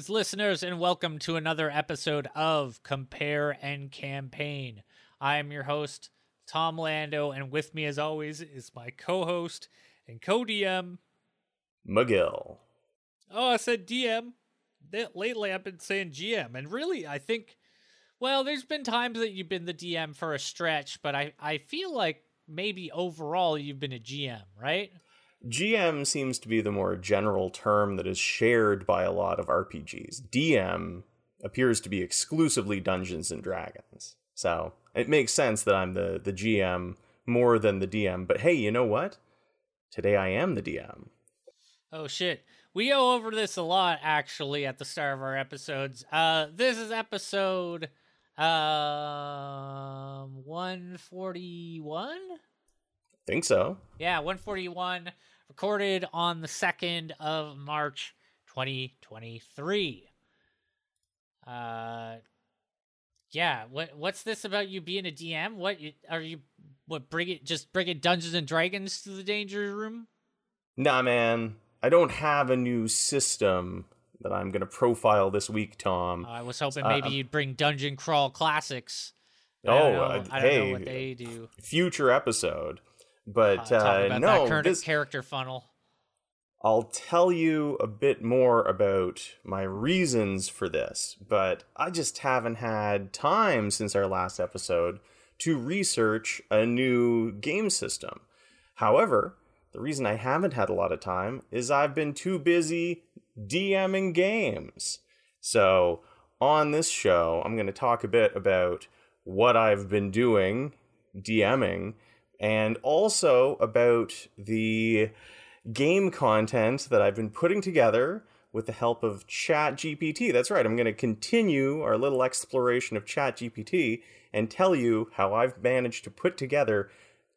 Greetings, listeners, and welcome to another episode of Compare and Campaign. I am your host, Tom Lando, and with me, as always, is my co-host and co-DM, McGill. Oh, I said DM. Lately, I've been saying GM, and really, I think, well, there's been times that you've been the DM for a stretch, but I feel like maybe overall you've been a GM, right? GM seems to be the more general term that is shared by a lot of RPGs. DM appears to be exclusively Dungeons and Dragons. So it makes sense that I'm the GM more than the DM. But hey, you know what? Today I am the DM. Oh, shit. We go over this a lot, actually, at the start of our episodes. This is episode 141? Think so. Yeah, 141. Recorded on the 2nd of March, 2023. Yeah. What's this about you being a DM? Bringing Dungeons and Dragons to the danger room? Nah, man. I don't have a new system that I'm gonna profile this week, Tom. I was hoping maybe you'd bring Dungeon Crawl Classics. I don't know what they do. Future episode. But about no, that character funnel. I'll tell you a bit more about my reasons for this, but I just haven't had time since our last episode to research a new game system. However, the reason I haven't had a lot of time is I've been too busy DMing games. So on this show, I'm going to talk a bit about what I've been doing DMing, and also about the game content that I've been putting together with the help of ChatGPT. That's right, I'm going to continue our little exploration of ChatGPT and tell you how I've managed to put together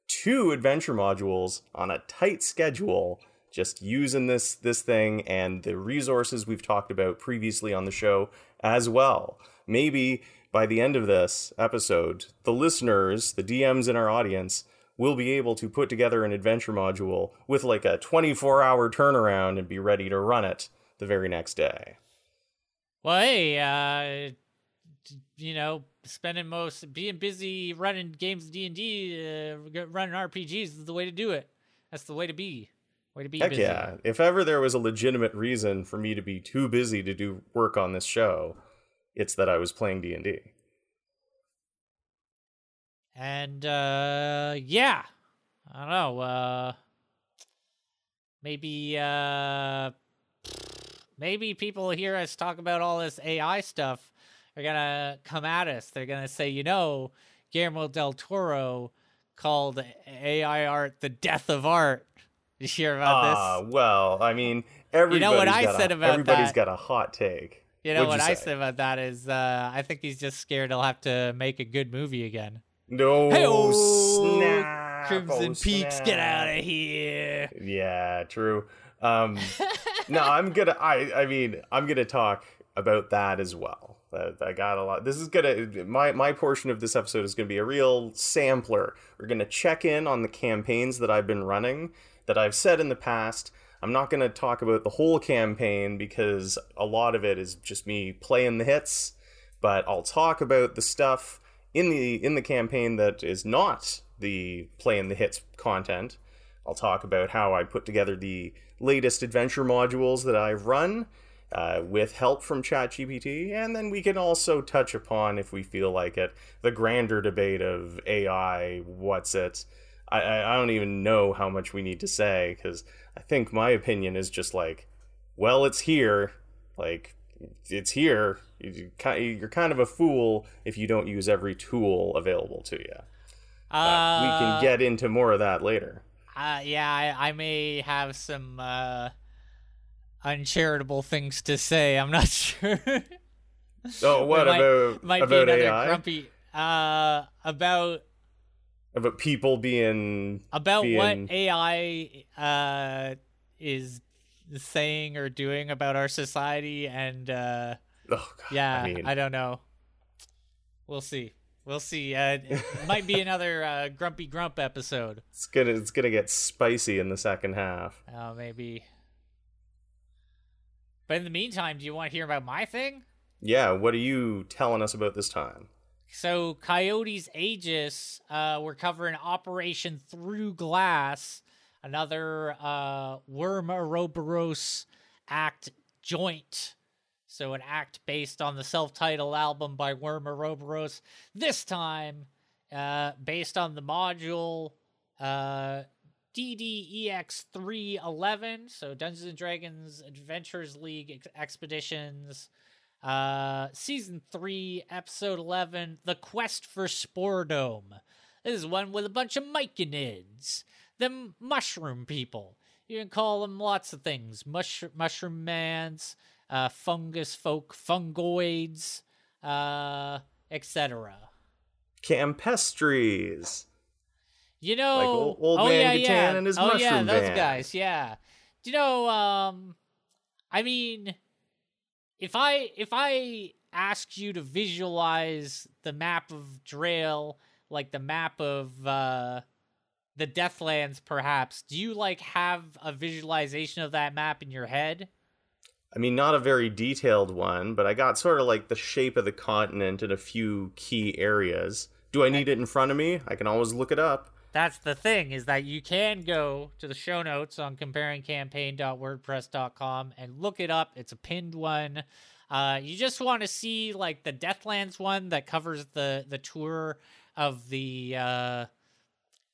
2 adventure modules on a tight schedule, just using this thing and the resources we've talked about previously on the show as well. Maybe by the end of this episode, the listeners, the DMs in our audience, we'll be able to put together an adventure module with like a 24-hour turnaround and be ready to run it the very next day. Well, hey, being busy running games D&D, running RPGs is the way to do it. That's the way to be. Way to be. Heck busy. Yeah. If ever there was a legitimate reason for me to be too busy to do work on this show, it's that I was playing D&D. And, yeah, I don't know, maybe people hear us talk about all this AI stuff are gonna come at us. They're gonna say, Guillermo del Toro called AI art the death of art. You hear about this? Well, I mean, everybody's got a hot take. I said about that is, I think he's just scared he'll have to make a good movie again. No, hey-oh, snap. Crimson Peaks, snap. Get out of here. Yeah, true. No, I'm gonna talk about that as well. I got a lot. This is my portion of this episode is gonna be a real sampler. We're gonna check in on the campaigns that I've been running, that I've said in the past. I'm not gonna talk about the whole campaign because a lot of it is just me playing the hits, but I'll talk about the stuff in the campaign that is not the play in the hits content. I'll talk about how I put together the latest adventure modules that I've run with help from ChatGPT, and then we can also touch upon, if we feel like it, the grander debate of AI. What's it? I don't even know how much we need to say, because I think my opinion is just like, well, it's here, like. It's here. You're kind of a fool if you don't use every tool available to you. We can get into more of that later. Yeah, I may have some uncharitable things to say. I'm not sure. Oh, what about AI? Grumpy about people being what AI is saying or doing about our society, and I don't know. We'll see. It might be another Grumpy Grump episode. It's gonna get spicy in the second half. Oh, maybe. But in the meantime, do you want to hear about my thing? Yeah, what are you telling us about this time? So Coyotes Aegis, we're covering Operation Through Glass, another Worm Ouroboros act joint. So an act based on the self-titled album by Worm Ouroboros. This time, based on the module DDEX 311, so Dungeons and Dragons Adventures League Expeditions, Season 3, Episode 11, The Quest for Spore Dome. This is one with a bunch of myconids, them mushroom people. You can call them lots of things. Mushroom mans, fungus folk, fungoids, etc. Campestries. You know, like old man Catan and his mushroom band. Oh yeah, those guys, yeah. Do you know, I mean, if I ask you to visualize the map of Drail, like the map of the Deathlands, perhaps, do you like have a visualization of that map in your head? I mean, not a very detailed one, but I got sort of like the shape of the continent in a few key areas. Do I need it in front of me? I can always look it up. That's the thing, is that you can go to the show notes on comparingcampaign.wordpress.com and look it up. It's a pinned one. You just want to see, like, the Deathlands one that covers the tour of the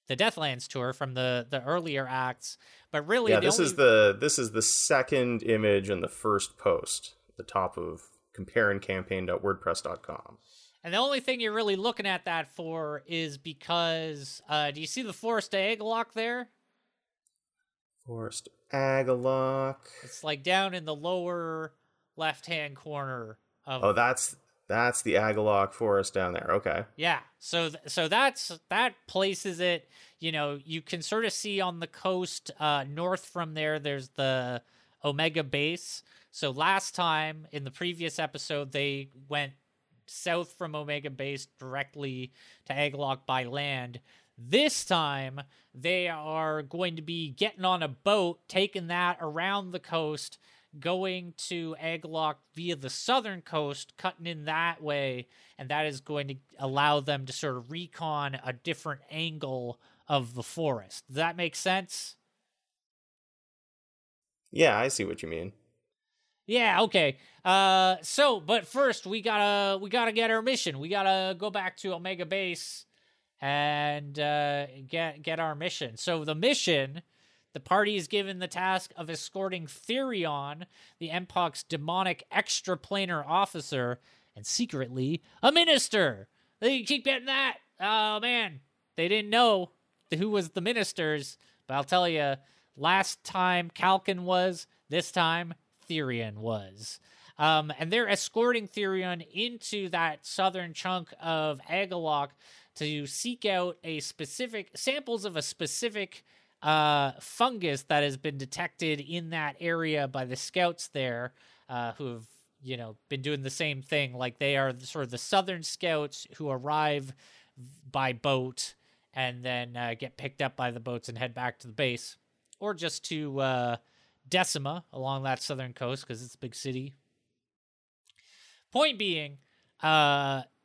Deathlands tour from the earlier acts. But really, yeah, this is the second image in the first post, the top of comparingcampaign.wordpress.com. And the only thing you're really looking at that for is because... do you see the Forest of Agaloch there? Forest Agaloch. It's like down in the lower left-hand corner of... Oh, that's the Agaloch Forest down there. Okay. Yeah. So that places it. You know, you can sort of see on the coast north from there, there's the Omega Base. So last time, in the previous episode, they went south from Omega Base directly to Agaloch by land. This time, they are going to be getting on a boat, taking that around the coast, going to Agaloch via the southern coast, cutting in that way, and that is going to allow them to sort of recon a different angle of the forest. Does that make sense? Yeah, I see what you mean. Yeah, okay. But first we gotta get our mission. We gotta go back to Omega Base and get our mission. So the mission, the party is given the task of escorting Therion, the Empok's demonic extraplanar officer, and secretly a minister. They keep getting that. Oh man, they didn't know who was the ministers, but I'll tell you, last time Kalkan was, this time Therion was. And they're escorting Therion into that southern chunk of Agaloch to seek out samples of a specific fungus that has been detected in that area by the scouts there, who have, you know, been doing the same thing. Like, they are sort of the southern scouts who arrive by boat and then get picked up by the boats and head back to the base, or just to Decima along that southern coast, because it's a big city. Point being,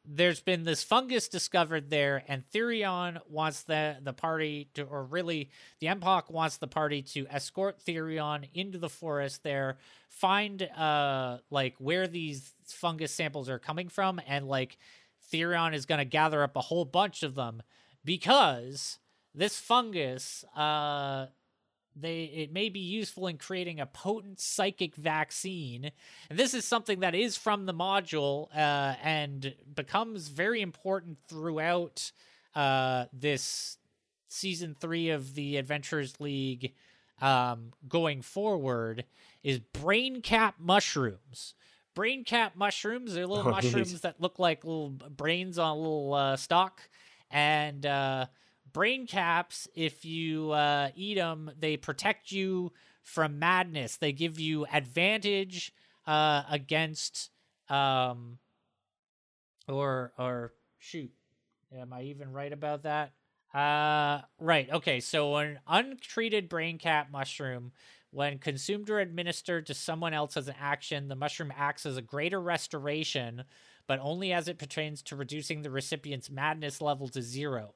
there's been this fungus discovered there, and Therion wants the party to, or really, the Empok wants the party to escort Therion into the forest there, find like where these fungus samples are coming from, and like Therion is going to gather up a whole bunch of them, because this fungus, it may be useful in creating a potent psychic vaccine. And this is something that is from the module and becomes very important throughout this Season 3 of the Adventurers League going forward, is brain cap mushrooms. Brain cap mushrooms are little mushrooms that look like little brains on a little stalk. And... brain caps, if you eat them, they protect you from madness. They give you advantage against am I even right about that? Right. Okay. So an untreated brain cap mushroom, when consumed or administered to someone else as an action, the mushroom acts as a greater restoration, but only as it pertains to reducing the recipient's madness level to 0.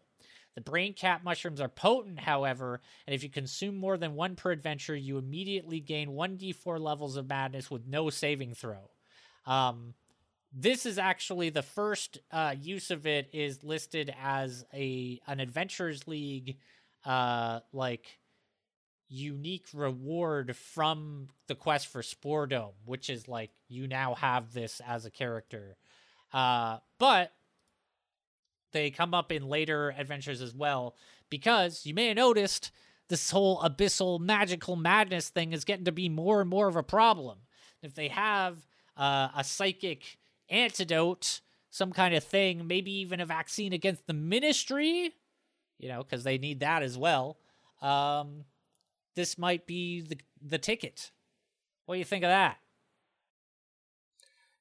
The brain cap mushrooms are potent, however, and if you consume more than one per adventure, you immediately gain 1d4 levels of madness with no saving throw. This is actually the first use of it is listed as an Adventurers League like unique reward from the quest for Spore Dome, which is like you now have this as a character. But they come up in later adventures as well, because you may have noticed this whole abyssal magical madness thing is getting to be more and more of a problem. If they have a psychic antidote, some kind of thing, maybe even a vaccine against the Ministry, you know, because they need that as well. This might be the ticket. What do you think of that?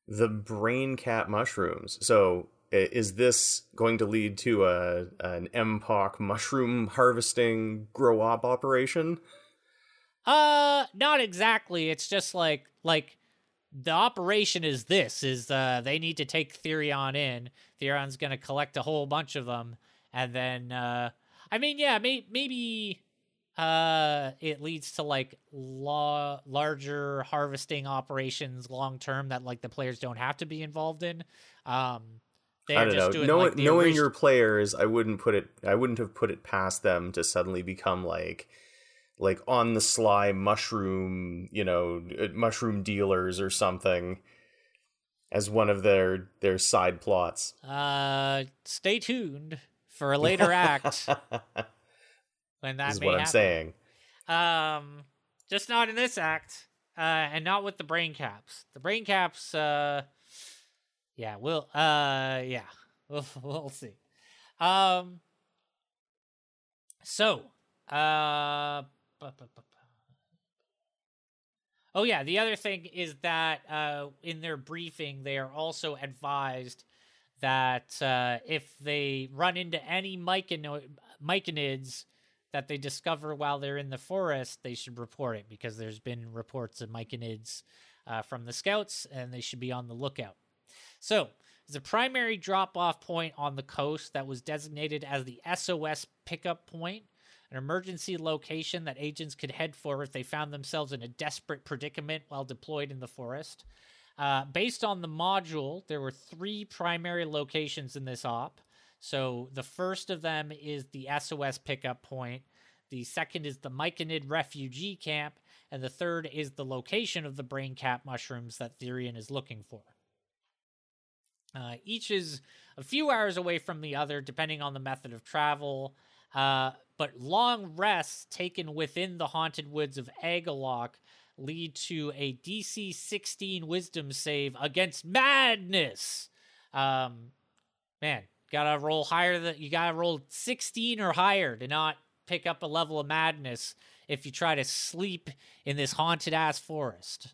The brain cap mushrooms. So is this going to lead to an MPOC mushroom harvesting grow-op operation? Not exactly. It's just like the operation is this, is they need to take Therion in. Therion's going to collect a whole bunch of them. And then, I mean, yeah, maybe it leads to like larger harvesting operations long-term that like the players don't have to be involved in. I don't know. Knowing your players, I wouldn't have put it past them to suddenly become like on the sly mushroom, you know, mushroom dealers or something, as one of their side plots. Stay tuned for a later act. When that is what happen. I'm saying. Just not in this act, and not with the brain caps. The brain caps. Yeah, we'll see. Oh yeah, the other thing is that in their briefing, they are also advised that if they run into any myconids that they discover while they're in the forest, they should report it, because there's been reports of myconids from the scouts, and they should be on the lookout. So, there's a primary drop-off point on the coast that was designated as the SOS pickup point, an emergency location that agents could head for if they found themselves in a desperate predicament while deployed in the forest. Based on the module, there were 3 primary locations in this op. So, the first of them is the SOS pickup point, the second is the Myconid refugee camp, and the third is the location of the brain cap mushrooms that Therion is looking for. Each is a few hours away from the other, depending on the method of travel. But long rests taken within the haunted woods of Agaloch lead to a DC 16 wisdom save against madness. Man, gotta roll higher. You gotta roll 16 or higher to not pick up a level of madness if you try to sleep in this haunted ass forest.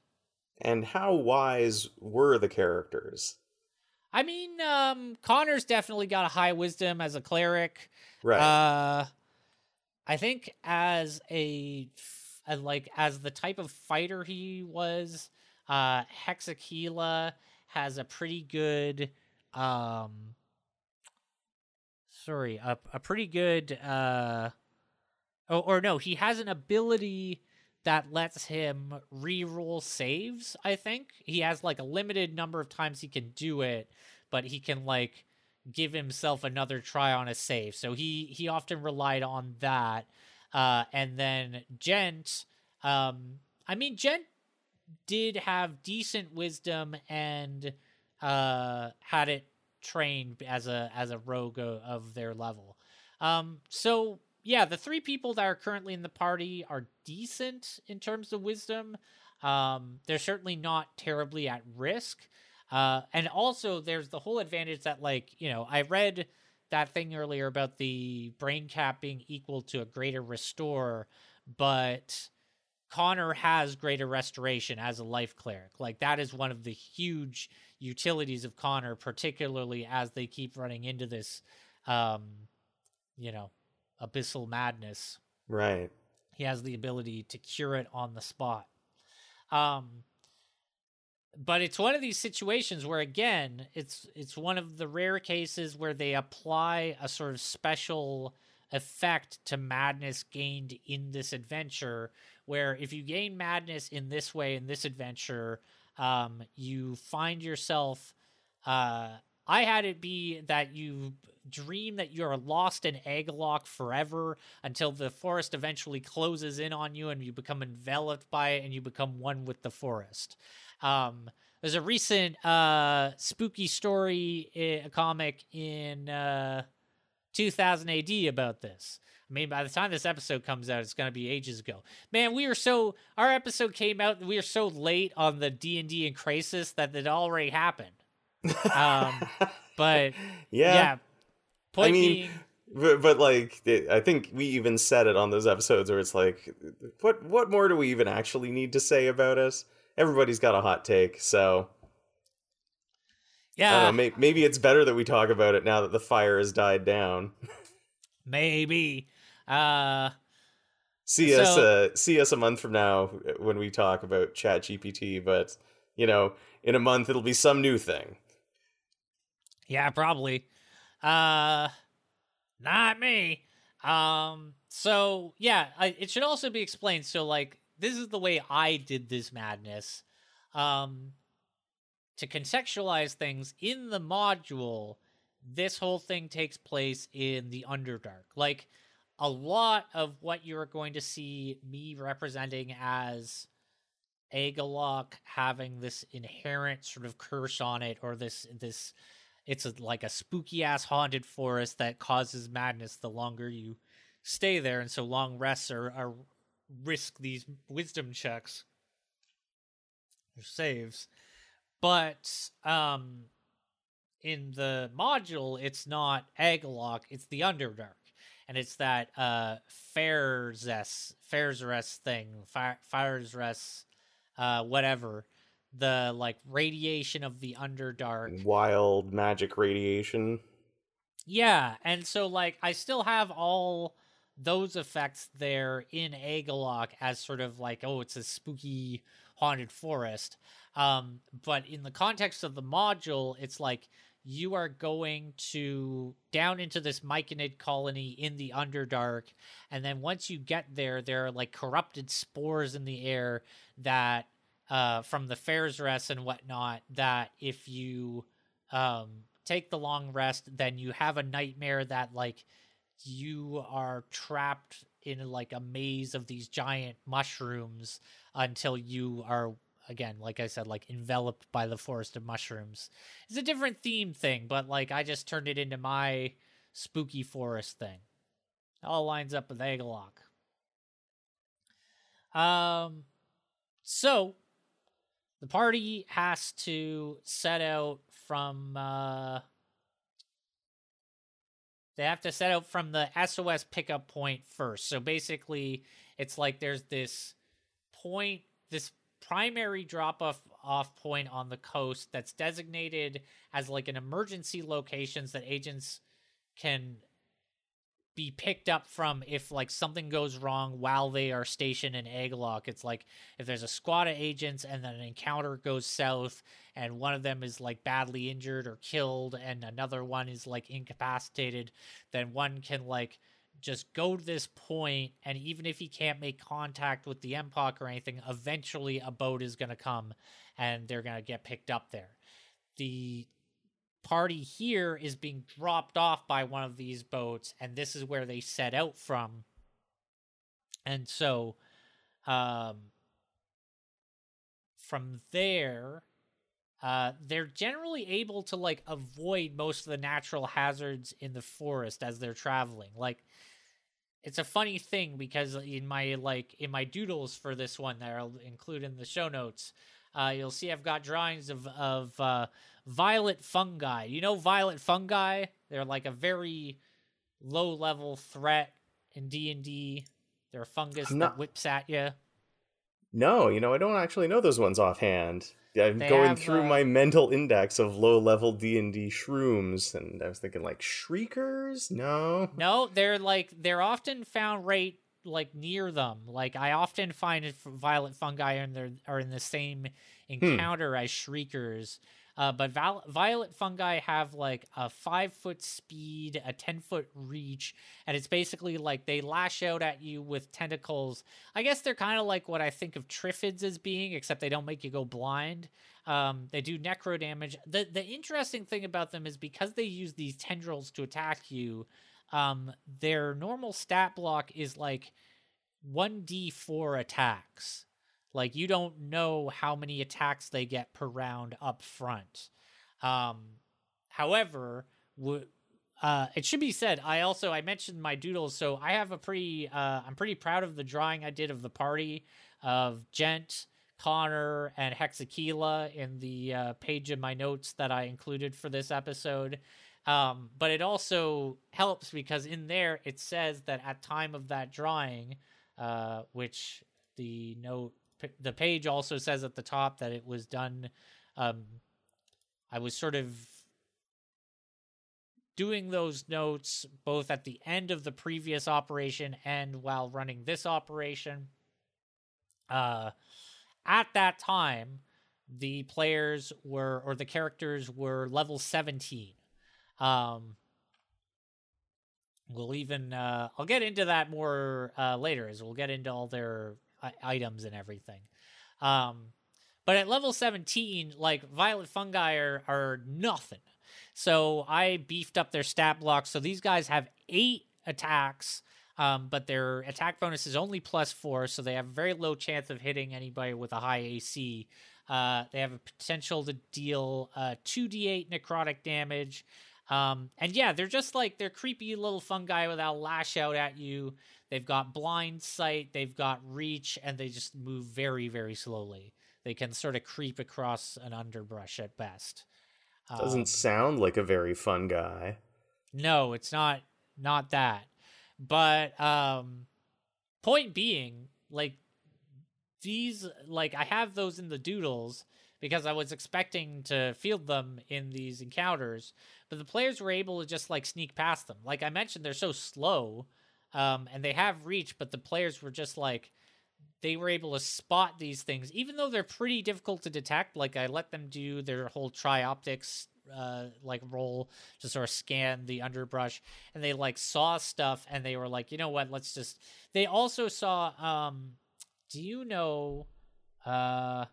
And how wise were the characters? I mean, Connor's definitely got a high wisdom as a cleric. Right. I think as as the type of fighter he was, Hexakila has a pretty good, he has an ability that lets him reroll saves, I think. He has, like, a limited number of times he can do it, but he can, like, give himself another try on a save. So he often relied on that. And then Gent, Gent did have decent wisdom and had it trained as a rogue of their level. So... yeah, the 3 people that are currently in the party are decent in terms of wisdom. They're certainly not terribly at risk. And also, there's the whole advantage that, like, you know, I read that thing earlier about the brain cap being equal to a greater restore, but Connor has greater restoration as a life cleric. Like, that is one of the huge utilities of Connor, particularly as they keep running into this, abyssal madness. Right. He has the ability to cure it on the spot. But it's one of these situations where, again, it's one of the rare cases where they apply a sort of special effect to madness gained in this adventure, where if you gain madness in this way, in this adventure, you find yourself... I had it be that you dream that you're lost in Agalloch forever until the forest eventually closes in on you and you become enveloped by it and you become one with the forest. There's a recent spooky story, a comic in 2000 AD about this. I mean, by the time this episode comes out, it's going to be ages ago. Man, we are so... Our episode came out, we are so late on the D&D and Crisis that it already happened. But yeah. Point I mean, being... but like, I think we even said it on those episodes where it's like, what more do we even actually need to say about us? Everybody's got a hot take, so yeah. I don't know, maybe it's better that we talk about it now that the fire has died down. Maybe. See us a month from now when we talk about ChatGPT, but you know, in a month it'll be some new thing. Yeah, probably. Not me. So yeah, it should also be explained. So like, this is the way I did this madness. To contextualize things in the module, this whole thing takes place in the Underdark. Like, a lot of what you're going to see me representing as Agalloch having this inherent sort of curse on it, or this it's like a spooky ass haunted forest that causes madness the longer you stay there, and so long rests are risk these wisdom checks or saves. But in the module, it's not Agalloch, it's the Underdark, and it's that Farzes whatever, the like radiation of the Underdark, wild magic radiation. Yeah, and so like I still have all those effects there in Agalloch as sort of like, oh, it's a spooky haunted forest. But in the context of the module, it's like you are going to down into this Myconid colony in the Underdark, and then once you get there, there are like corrupted spores in the air that from the Fair's Rest and whatnot, that if you take the long rest, then you have a nightmare that like you are trapped in like a maze of these giant mushrooms until you are, again, like I said, like enveloped by the forest of mushrooms. It's a different theme thing, but like I just turned it into my spooky forest thing. It all lines up with Agalloch. So the party has to set out from They have to set out from the SOS pickup point first. So basically, it's like there's this point, this primary drop-off point on the coast that's designated as like an emergency location that agents can be picked up from if like something goes wrong while they are stationed in Agalloch. It's like if there's a squad of agents and then an encounter goes south and one of them is like badly injured or killed and another one is like incapacitated, then one can like just go to this point, and even if he can't make contact with the MPOC or anything, eventually a boat is going to come and they're going to get picked up there. The party here is being dropped off by one of these boats, and this is where they set out from. And so from there, they're generally able to like avoid most of the natural hazards in the forest as they're traveling. Like, it's a funny thing because in my doodles for this one that I'll include in the show notes, you'll see I've got drawings of violet fungi. You know violet fungi? They're like a very low-level threat in D&D. They're a fungus that whips at you. No, I don't actually know those ones offhand. I'm going through my mental index of low-level D&D shrooms, and I was thinking, shriekers? No. No, they're often found right, near them. I often find violent fungi are in the same encounter as shriekers. But violet fungi have, a 5-foot speed, a 10-foot reach, and it's basically, they lash out at you with tentacles. I guess they're kind of like what I think of triffids as being, except they don't make you go blind. They do necro damage. The interesting thing about them is because they use these tendrils to attack you, their normal stat block is, 1d4 attacks. You don't know how many attacks they get per round up front. However, it should be said, I mentioned my doodles, so I have I'm pretty proud of the drawing I did of the party of Gent, Connor, and Hexaquila in the page of my notes that I included for this episode. But it also helps because in there it says that at time of that drawing, which the note... The page also says at the top that it was done, I was sort of doing those notes both at the end of the previous operation and while running this operation. At that time, the players the characters were level 17. I'll get into that more later as we'll get into all their... items and everything. But at level 17, violet fungi are nothing. So I beefed up their stat blocks. So these guys have 8 attacks, but their attack bonus is only +4. So they have very low chance of hitting anybody with a high AC. They have a potential to deal 2d8 necrotic damage. And yeah, they're just they're creepy little fungi without lash out at you. They've got blind sight, they've got reach, and they just move very, very slowly. They can sort of creep across an underbrush at best. Doesn't sound like a very fun guy. No, it's not that. But point being, these, I have those in the doodles because I was expecting to field them in these encounters, but the players were able to just sneak past them. Like I mentioned, they're so slow, and they have reach, but the players were just they were able to spot these things, even though they're pretty difficult to detect. I let them do their whole trioptics, roll to sort of scan the underbrush, and they saw stuff, and they were you know what, let's just, they also saw, do you know, I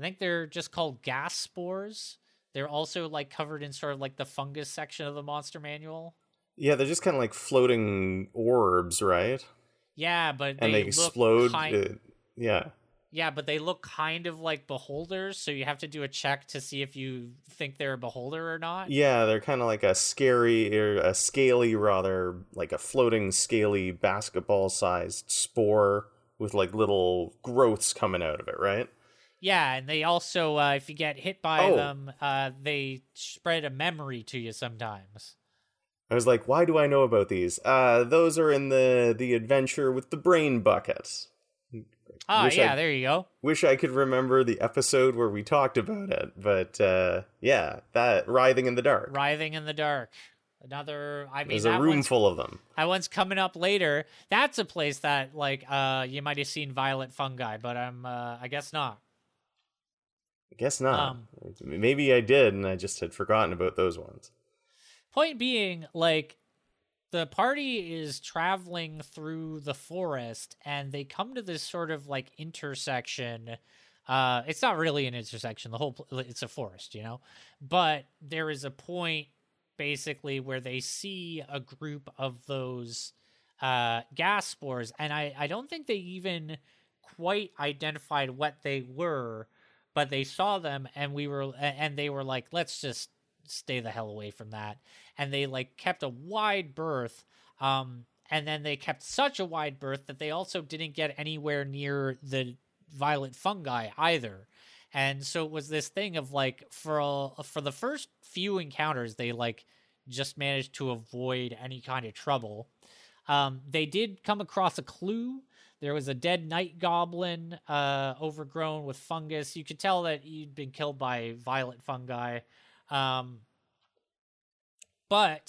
think they're just called gas spores. They're also covered in sort of the fungus section of the monster manual. Yeah, they're just kind of floating orbs, right? Yeah, but they explode. Yeah, but they look kind of like beholders, so you have to do a check to see if you think they're a beholder or not. Yeah, they're kind of a floating scaly basketball-sized spore with little growths coming out of it, right? Yeah, and they also, if you get hit by them, they spread a memory to you sometimes. I was like, why do I know about these? Those are in the adventure with the brain bucket. Oh, yeah, there you go. Wish I could remember the episode where we talked about it, but yeah, that Writhing in the Dark. Writhing in the Dark. Another, I mean, there's a room full of them. That one's coming up later. That's a place that, you might have seen violet fungi, but I'm, I guess not. I guess not. Maybe I did, and I just had forgotten about those ones. Point being, the party is traveling through the forest, and they come to this sort of, intersection. It's not really an intersection. It's a forest, But there is a point, basically, where they see a group of those gas spores, and I don't think they even quite identified what they were, but they saw them, and they were like, let's just stay the hell away from that. And they kept a wide berth, and then they kept such a wide berth that they also didn't get anywhere near the violet fungi either. And so it was this thing of for the first few encounters, they just managed to avoid any kind of trouble. They did come across a clue. There was a dead night goblin, overgrown with fungus. You could tell that he'd been killed by violent fungi. But the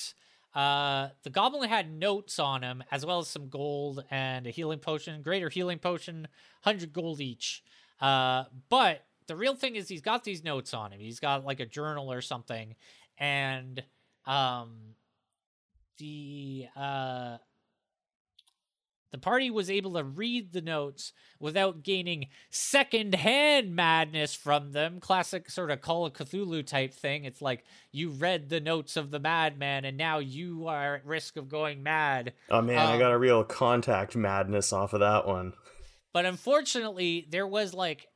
goblin had notes on him, as well as some gold and a healing potion, greater healing potion, 100 gold each. But the real thing is he's got these notes on him. He's got like a journal or something. And the party was able to read the notes without gaining secondhand madness from them. Classic sort of Call of Cthulhu type thing. It's like you read the notes of the madman and now you are at risk of going mad. Oh man, I got a real contact madness off of that one. But unfortunately, there was like,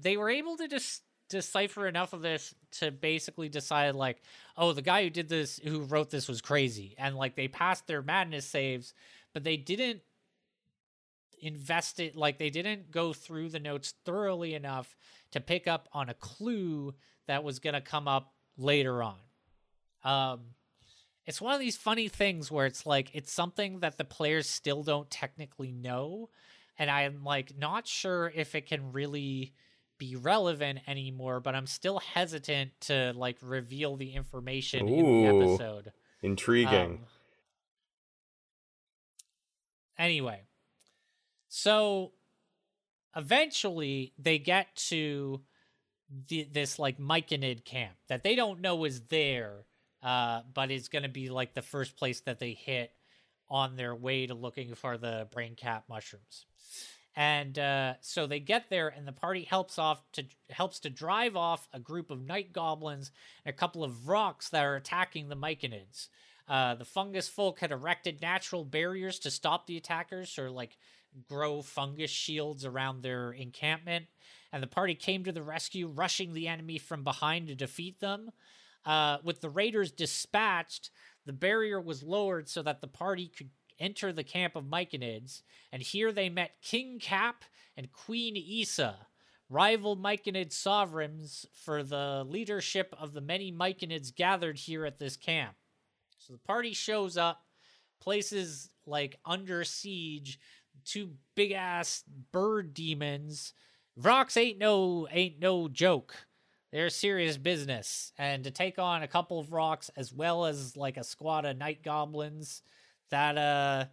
they were able to just decipher enough of this to basically decide like, oh, the guy who did this, who wrote this, was crazy. And like they passed their madness saves, but they didn't invest it, like they didn't go through the notes thoroughly enough to pick up on a clue that was going to come up later on. It's one of these funny things where it's like, it's something that the players still don't technically know. And I'm like, not sure if it can really be relevant anymore, but I'm still hesitant to like reveal the information in the episode. Intriguing. Anyway, so eventually they get to this like Myconid camp that they don't know is there, but it's going to be like the first place that they hit on their way to looking for the brain cap mushrooms. And so they get there and the party helps to drive off a group of night goblins and a couple of rocks that are attacking the Myconids. The fungus folk had erected natural barriers to stop the attackers, or like grow fungus shields around their encampment. And the party came to the rescue, rushing the enemy from behind to defeat them. With the raiders dispatched, the barrier was lowered so that the party could enter the camp of Myconids. And here they met King Cap and Queen Issa, rival Myconid sovereigns, for the leadership of the many Myconids gathered here at this camp. So the party shows up, places like under siege, two big ass bird demons. Vrox ain't no joke. They're serious business. And to take on a couple of Vrox as well as like a squad of night goblins, that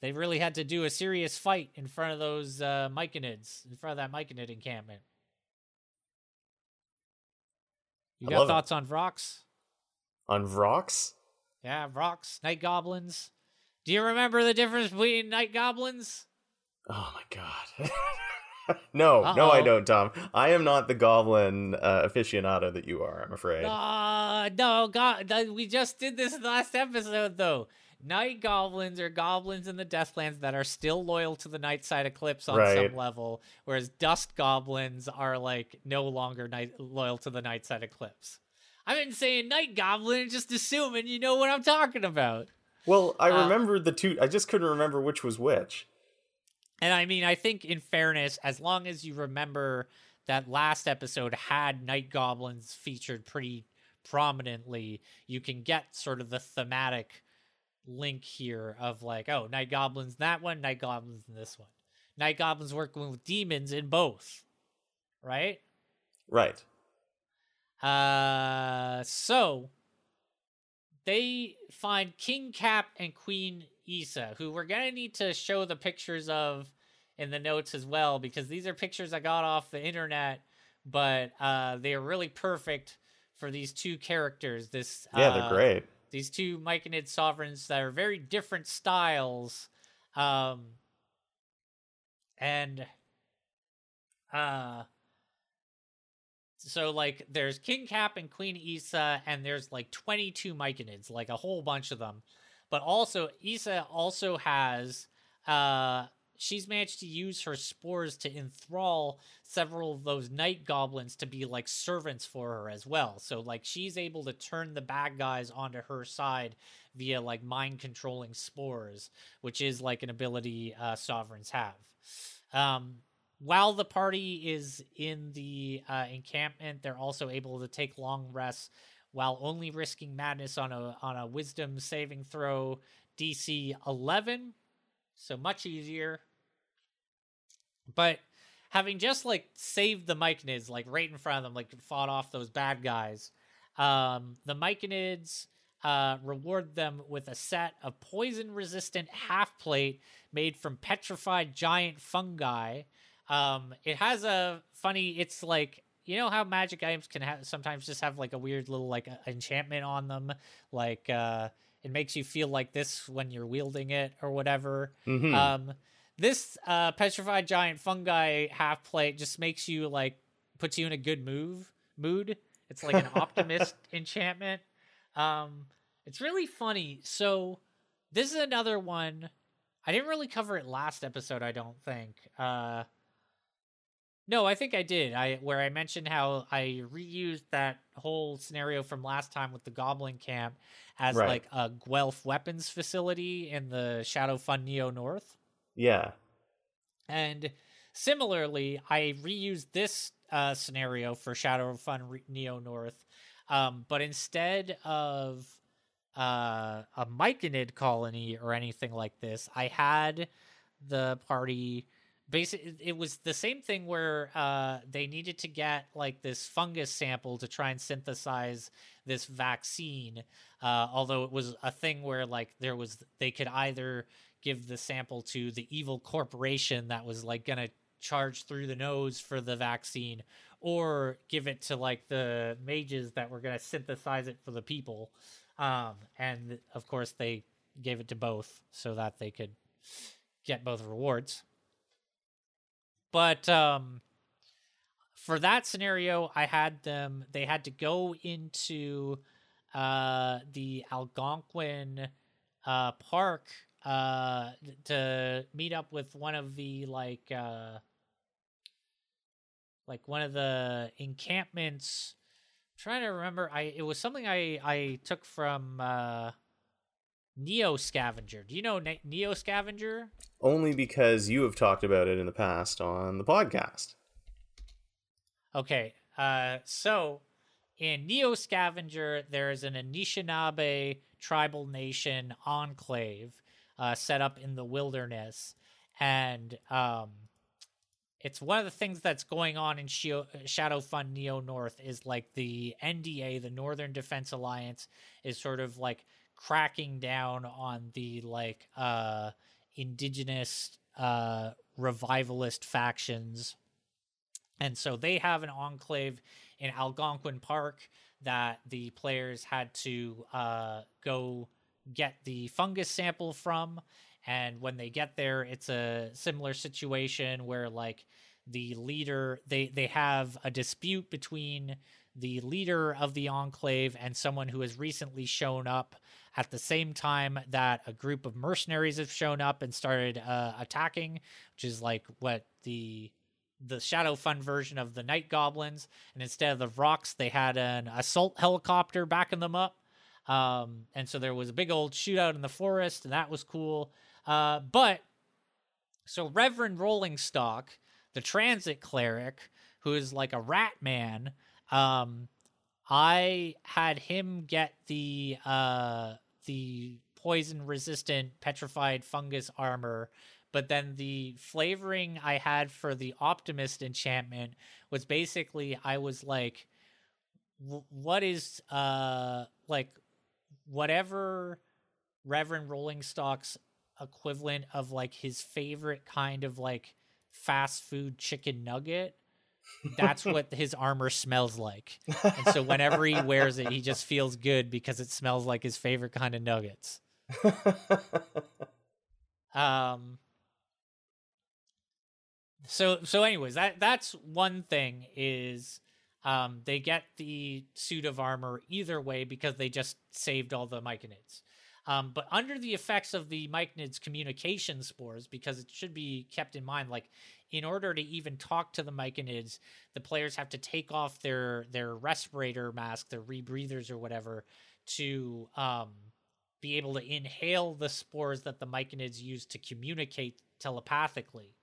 they really had to do a serious fight in front of those Myconids, in front of that Myconid encampment. You got thoughts on Vrox? On Vrox? Yeah, Vrox, night goblins. Do you remember the difference between night goblins? Oh my god. No, uh-oh. No I don't, Tom. I am not the goblin aficionado that you are, I'm afraid. No, god, we just did this last episode though. Night goblins are goblins in the Deathlands that are still loyal to the Nightside Eclipse on some level, whereas dust goblins are like no longer loyal to the Nightside Eclipse. I didn't say a night goblin, just assuming you know what I'm talking about. Well, I remembered the two. I just couldn't remember which was which. And I mean, I think in fairness, as long as you remember that last episode had night goblins featured pretty prominently, you can get sort of the thematic link here of like, oh, night goblins in that one, night goblins in this one. Night goblins working with demons in both. Right? Right. So they find King Cap and Queen Issa, who we're going to need to show the pictures of in the notes as well, because these are pictures I got off the internet, but, they are really perfect for these two characters. They're great. These two Myconid sovereigns that are very different styles. So, like, there's King Cap and Queen Issa, and there's, like, 22 Myconids, like, a whole bunch of them. But also, Issa also has, she's managed to use her spores to enthrall several of those night goblins to be, like, servants for her as well. So, like, she's able to turn the bad guys onto her side via, like, mind-controlling spores, which is, like, an ability sovereigns have. While the party is in the encampment, they're also able to take long rests while only risking madness on a wisdom saving throw DC 11. So much easier. But having just, like, saved the Myconids, like, right in front of them, like, fought off those bad guys, the Myconids reward them with a set of poison-resistant half-plate made from petrified giant fungi. It has a funny, it's, like, you know how magic items can have sometimes just have, like, a weird little, like, enchantment on them? Like, it makes you feel like this when you're wielding it or whatever. Mm-hmm. This petrified giant fungi half plate just makes you, like, puts you in a good mood. It's like an optimist enchantment. It's really funny. So this is another one. I didn't really cover it last episode, I don't think. No, I think I did. Where I mentioned how I reused that whole scenario from last time with the Goblin Camp as, right, like, a Guelph weapons facility in the Shadowfun Neo North. Yeah. And similarly, I reused this scenario for Shadowfun Neo North, but instead of a Myconid colony or anything like this, I had the party... Basically, it was the same thing where they needed to get, like, this fungus sample to try and synthesize this vaccine, although it was a thing where, like, they could either give the sample to the evil corporation that was, like, gonna charge through the nose for the vaccine, or give it to, like, the mages that were gonna synthesize it for the people. And of course they gave it to both so that they could get both rewards. But for that scenario, they had to go into the Algonquin park to meet up with one of the, like one of the encampments. I'm trying to remember. It was something I took from Neo Scavenger. Do you know Neo Scavenger? Only because you have talked about it in the past on the podcast. Okay. So in Neo Scavenger, there is an Anishinaabe tribal nation enclave set up in the wilderness. And it's one of the things that's going on in Shadowfun Neo North is, like, the NDA, the Northern Defense Alliance, is sort of, like, cracking down on the, like, indigenous revivalist factions, and so they have an enclave in Algonquin Park that the players had to go get the fungus sample from. And when they get there, it's a similar situation where, like, the leader, they have a dispute between the leader of the enclave and someone who has recently shown up at the same time that a group of mercenaries have shown up and started attacking, which is, like, what the Shadowfun version of the Night Goblins. And instead of the rocks, they had an assault helicopter backing them up. And so there was a big old shootout in the forest, and that was cool. So Reverend Rollingstock, the transit cleric, who is, like, a rat man, I had him get the poison-resistant petrified fungus armor, but then the flavoring I had for the optimist enchantment was basically, I was like, what is, like, whatever Reverend Rollingstock's equivalent of, like, his favorite kind of, like, fast food chicken nugget, that's what his armor smells like. And so whenever he wears it, he just feels good because it smells like his favorite kind of nuggets. So anyways, that's one thing is, they get the suit of armor either way because they just saved all the Myconids. But under the effects of the Myconid's communication spores, because it should be kept in mind, like, in order to even talk to the Myconids, the players have to take off their respirator mask, their rebreathers or whatever, to be able to inhale the spores that the Myconids use to communicate telepathically.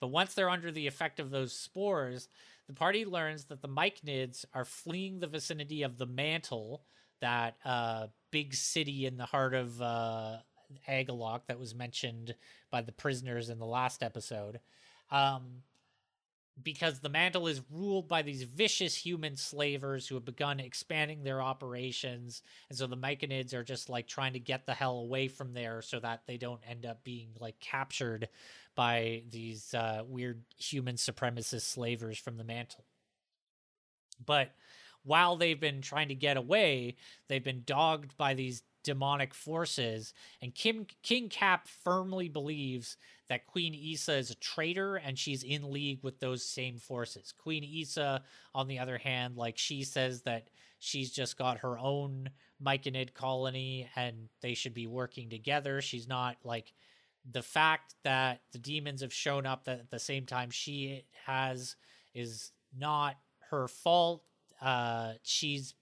But once they're under the effect of those spores, the party learns that the Myconids are fleeing the vicinity of the Mantle, that big city in the heart of Agaloch that was mentioned by the prisoners in the last episode, because the mantle is ruled by these vicious human slavers who have begun expanding their operations, and so the Myconids are just, like, trying to get the hell away from there so that they don't end up being, like, captured by these weird human supremacist slavers from the mantle. But while they've been trying to get away, they've been dogged by these demonic forces, and King Cap firmly believes that Queen Issa is a traitor and she's in league with those same forces. Queen Issa, on the other hand, like, she says that she's just got her own Myconid colony and they should be working together. She's not, like, the fact that the demons have shown up that at the same time she has is not her fault. She's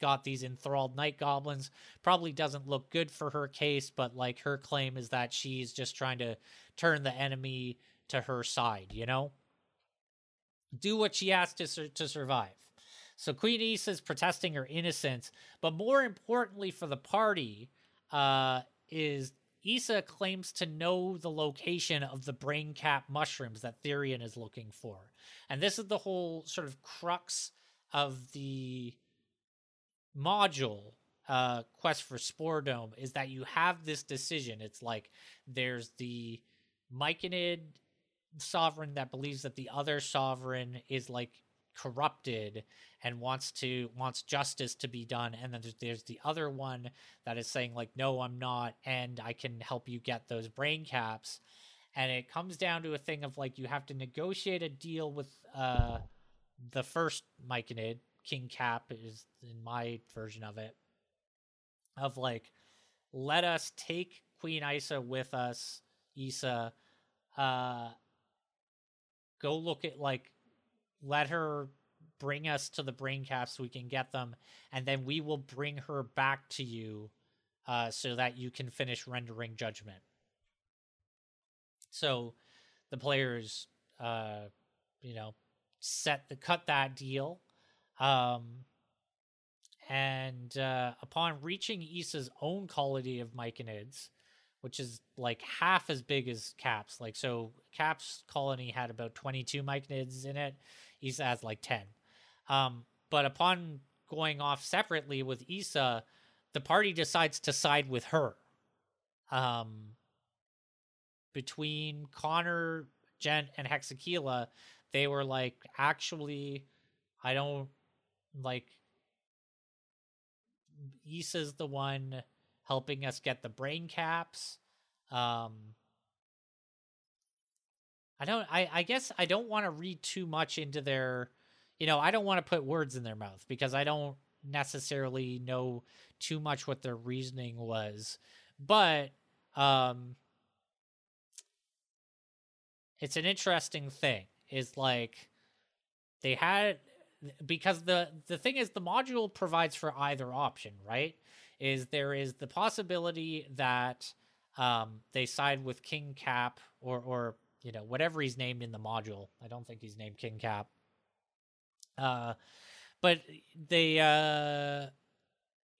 got these enthralled night goblins, probably doesn't look good for her case, but, like, her claim is that she's just trying to turn the enemy to her side, you know, do what she has to survive. So Queen Issa is protesting her innocence, but more importantly for the party is Issa claims to know the location of the brain cap mushrooms that Therian is looking for, and this is the whole sort of crux of the module Quest for Spore Dome, is that you have this decision. It's like there's the Myconid sovereign that believes that the other sovereign is, like, corrupted and wants justice to be done, and then there's the other one that is saying, like, no, I'm not, and I can help you get those brain caps. And it comes down to a thing of, like, you have to negotiate a deal with the first Myconid, King Cap is in my version of it, of, like, let us take Queen Issa with us, go look at, like, let her bring us to the brain caps so we can get them, and then we will bring her back to you so that you can finish rendering judgment. So the players, cut that deal. Upon reaching Issa's own colony of Myconids, which is, like, half as big as Cap's, like, so Cap's colony had about 22 Myconids in it. Issa has, like, 10. But upon going off separately with Issa, the party decides to side with her. Between Connor, Gent, and Hexakila, they were like, actually, I don't, like, Issa's the one helping us get the brain caps. I guess I don't want to read too much into their, you know, I don't want to put words in their mouth because I don't necessarily know too much what their reasoning was, but, it's an interesting thing. Is, like, they had, because the thing is, the module provides for either option, right? Is there is the possibility that they side with King Cap or you know, whatever he's named in the module. I don't think he's named King Cap. But they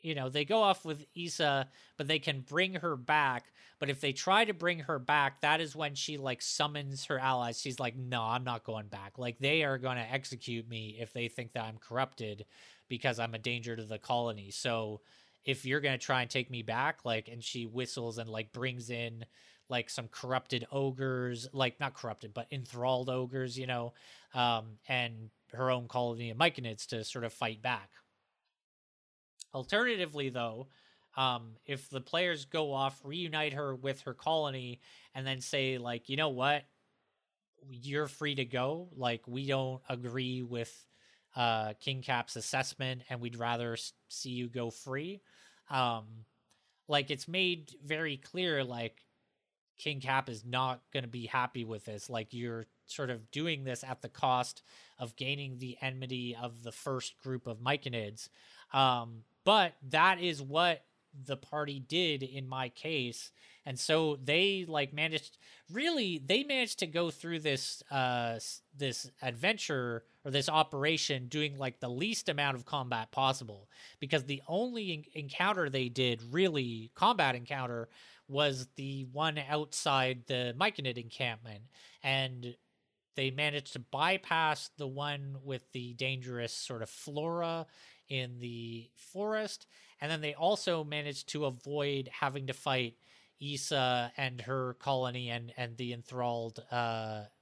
they go off with Issa, but they can bring her back. But if they try to bring her back, that is when she, like, summons her allies. She's like, no, I'm not going back. Like, they are going to execute me if they think that I'm corrupted because I'm a danger to the colony. So if you're going to try and take me back, like, and she whistles and, like, brings in, like, some corrupted ogres, like, not corrupted, but enthralled ogres, you know, and her own colony of Myconids to sort of fight back. Alternatively, though, if the players go off, reunite her with her colony, and then say, like, you know what, you're free to go. Like, we don't agree with King Cap's assessment, and we'd rather see you go free. Like, it's made very clear, like, King Cap is not going to be happy with this. Like, you're sort of doing this at the cost of gaining the enmity of the first group of Myconids. But that is what the party did in my case. And so they, like, managed to go through this, this adventure or this operation doing, like, the least amount of combat possible, because the only combat encounter was the one outside the Myconid encampment, and they managed to bypass the one with the dangerous sort of flora in the forest, and then they also managed to avoid having to fight Issa and her colony and the enthralled allies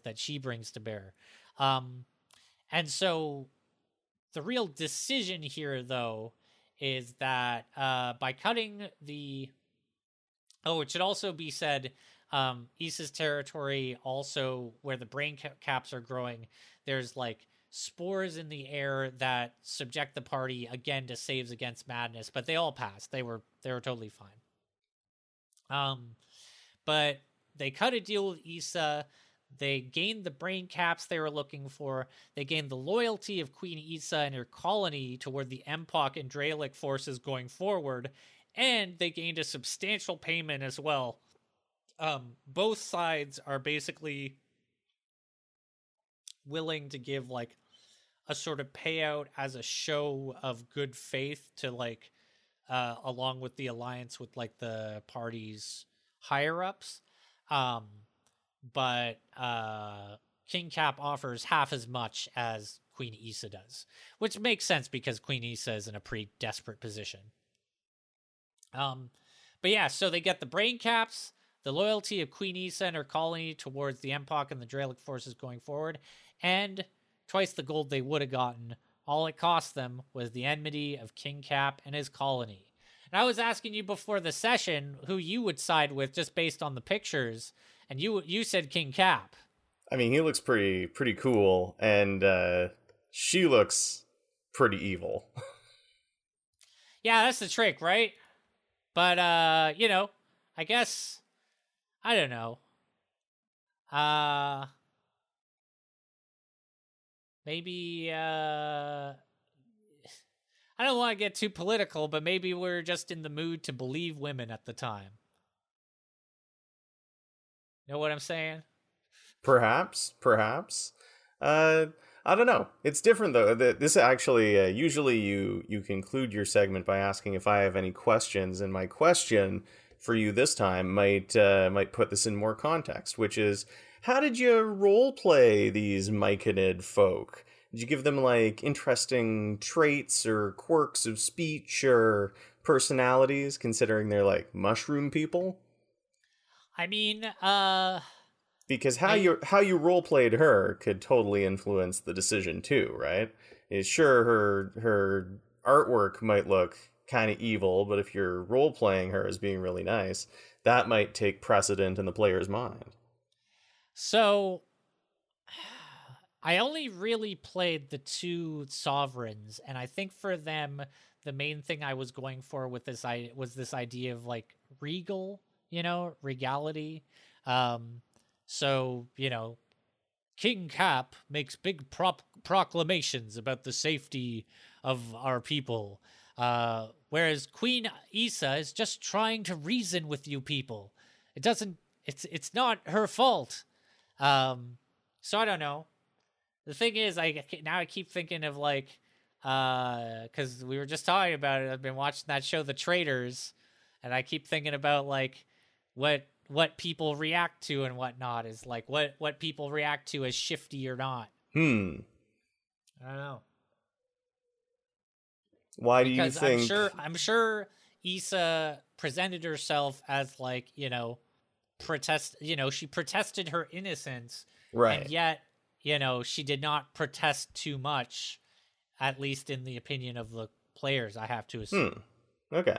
that she brings to bear. And so the real decision here, though, is that by cutting the... Oh, it should also be said, Issa's territory also, where the brain caps are growing, there's like spores in the air that subject the party again to saves against madness, but they all passed. They were totally fine. But they cut a deal with Issa. They gained the brain caps they were looking for. They gained the loyalty of Queen Issa and her colony toward the Empok and Dralic forces going forward, and they gained a substantial payment as well. Both sides are basically willing to give like a sort of payout as a show of good faith to like along with the alliance with like the party's higher ups. But King Cap offers half as much as Queen Issa does, which makes sense because Queen Issa is in a pretty desperate position. But yeah, so they get the brain caps, the loyalty of Queen Issa and her colony towards the Empok and the Dralic forces going forward, and twice the gold they would have gotten. All it cost them was the enmity of King Cap and his colony. And I was asking you before the session who you would side with just based on the pictures, and you said King Cap. I mean, he looks pretty cool, and she looks pretty evil. Yeah, that's the trick, right? But, I guess... I don't know. I don't want to get too political, but maybe we're just in the mood to believe women at the time. Know what I'm saying? Perhaps. I don't know. It's different, though. This actually, usually you conclude your segment by asking if I have any questions, and my question for you this time might put this in more context, which is, how did you role play these Myconid folk? Did you give them like interesting traits or quirks of speech or personalities, considering they're like mushroom people? I mean, because how you role played her could totally influence the decision too, right? Is sure her artwork might look kind of evil, but if you're role playing her as being really nice, that might take precedent in the player's mind. So I only really played the two sovereigns, and I think for them the main thing I was going for with this was this idea of like regal, regality. So King Cap makes big proclamations about the safety of our people, whereas Queen Issa is just trying to reason with you people. It's not her fault. So I don't know. The thing is, I keep thinking of like, cause we were just talking about it. I've been watching that show, The Traitors, and I keep thinking about like what people react to and whatnot is like, what people react to as shifty or not. I don't know. Why do you think? I'm sure Issa presented herself as like, she protested her innocence. Right. And yet, she did not protest too much, at least in the opinion of the players, I have to assume. Okay.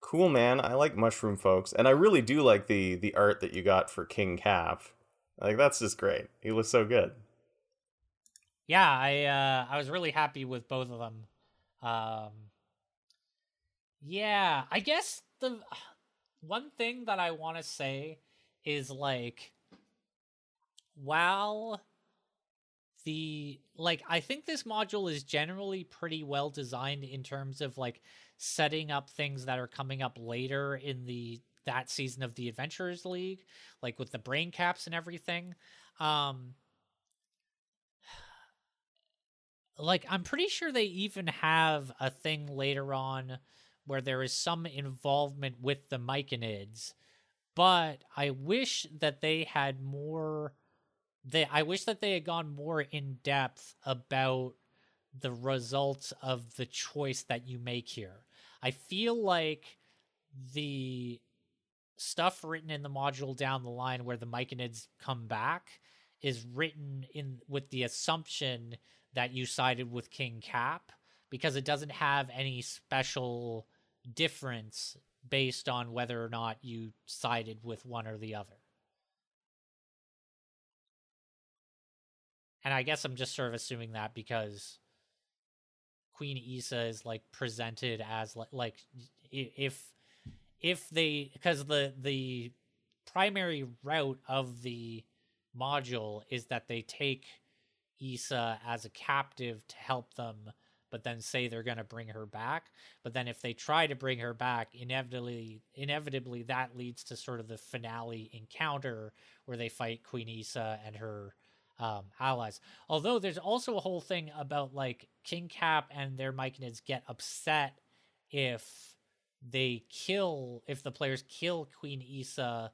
Cool, man. I like mushroom folks. And I really do like the art that you got for King Cap. Like, that's just great. He looks so good. Yeah, I was really happy with both of them. Yeah, I guess the one thing that I want to say is, like, while I think this module is generally pretty well designed in terms of, like, setting up things that are coming up later in that season of the Adventurers League, like, with the brain caps and everything, like, I'm pretty sure they even have a thing later on where there is some involvement with the Myconids, but I wish that they had more... I wish that they had gone more in depth about the results of the choice that you make here. I feel like the stuff written in the module down the line where the Myconids come back is written in with the assumption that you sided with King Cap, because it doesn't have any special difference based on whether or not you sided with one or the other. And I guess I'm just sort of assuming that because Queen Issa is, like, presented as, like if they... Because the primary route of the module is that they take Issa as a captive to help them, but then say they're going to bring her back. But then if they try to bring her back, inevitably that leads to sort of the finale encounter where they fight Queen Issa and her... allies. Although there's also a whole thing about, like, King Cap and their Myconids get upset if they kill, if the players kill Queen Issa,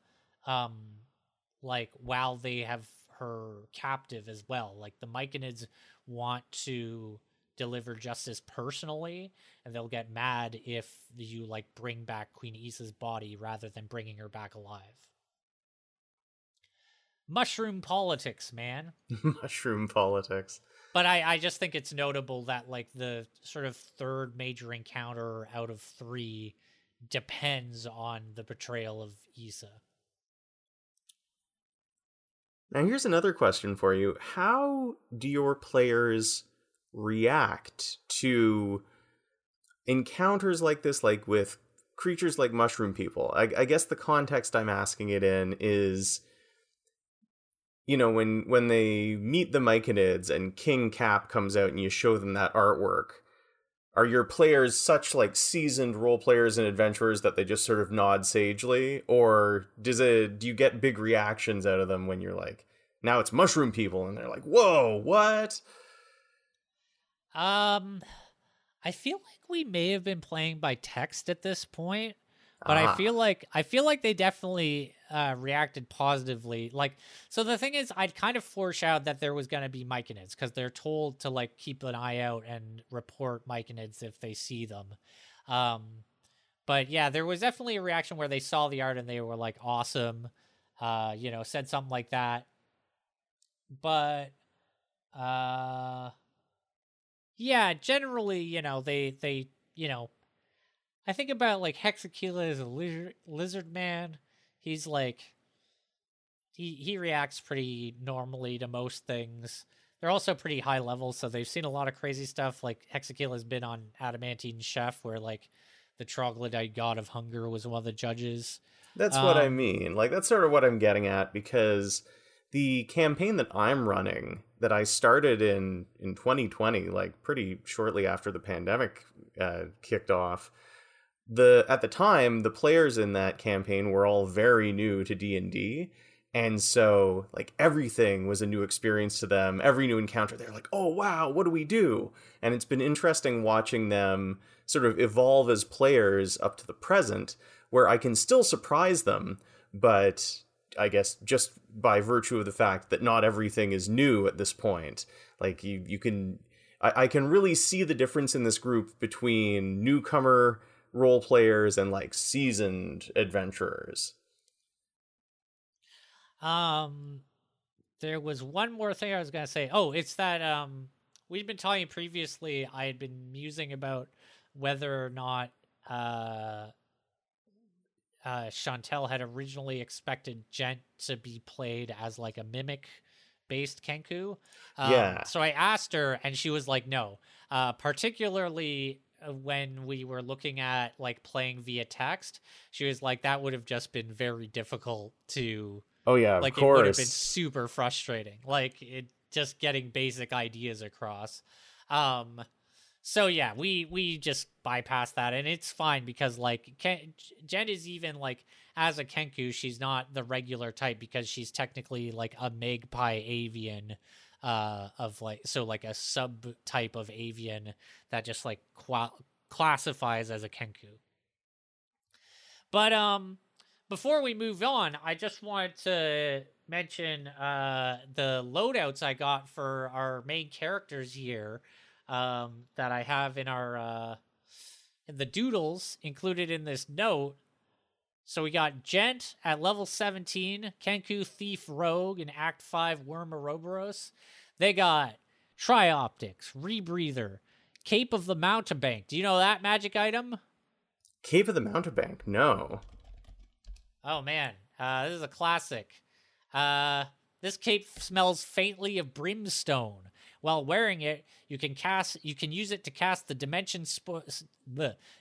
like, while they have her captive as well. Like, the Myconids want to deliver justice personally, and they'll get mad if you, like, bring back Queen Issa's body rather than bringing her back alive. Mushroom politics, man. Mushroom politics. But I just think it's notable that, like, the sort of third major encounter out of three depends on the betrayal of Issa. Now here's another question for you. How do your players react to encounters like this, like with creatures like mushroom people? I guess the context I'm asking it in is... You know, when they meet the Myconids and King Cap comes out and you show them that artwork, are your players such, like, seasoned role players and adventurers that they just sort of nod sagely? Or do you get big reactions out of them when you're like, now it's mushroom people, and they're like, whoa, what? I feel like we may have been playing by text at this point. But I feel like they definitely reacted positively. Like, so the thing is, I'd kind of foreshadowed that there was going to be Myconids, because they're told to, like, keep an eye out and report Myconids if they see them. But yeah, there was definitely a reaction where they saw the art and they were like, awesome, you know, said something like that. But yeah, generally, you know, they you know, I think about, like, Hexakila as a lizard man. He's like, he reacts pretty normally to most things. They're also pretty high level, so they've seen a lot of crazy stuff. Like, Hexakila's been on Adamantine Chef, where, like, the troglodyte god of hunger was one of the judges. That's what I mean. Like, that's sort of what I'm getting at, because the campaign that I'm running, that I started in 2020, like, pretty shortly after the pandemic kicked off, at the time, the players in that campaign were all very new to D&D, and so, like, everything was a new experience to them. Every new encounter, they're like, oh wow, what do we do? And it's been interesting watching them sort of evolve as players up to the present, where I can still surprise them, but I guess just by virtue of the fact that not everything is new at this point, like, you can... I can really see the difference in this group between newcomer role players and, like, seasoned adventurers. There was one more thing I was gonna say. Oh, it's that we've been talking previously. I had been musing about whether or not Chantel had originally expected Gent to be played as, like, a mimic based Kenku. Yeah. So I asked her, and she was like, no. Particularly when we were looking at, like, playing via text, she was like, that would have just been very difficult to... Oh yeah, like, of course. It would have been super frustrating. Like, it just getting basic ideas across. So yeah, we just bypassed that, and it's fine, because, like, Jen is even, like, as a Kenku, she's not the regular type, because she's technically, like, a magpie avian, of like, so like a subtype of avian that just like classifies as a kenku. But before we move on, I just wanted to mention the loadouts I got for our main characters here that I have in our in the doodles included in this note. So we got Gent at level 17, Kenku Thief Rogue in Act 5 Worm Ouroboros. They got Trioptics, Rebreather, Cape of the Mountebank. Do you know that magic item? Cape of the Mountebank? No. Oh, man. This is a classic. This cape smells faintly of brimstone. While wearing it, you can use it to cast the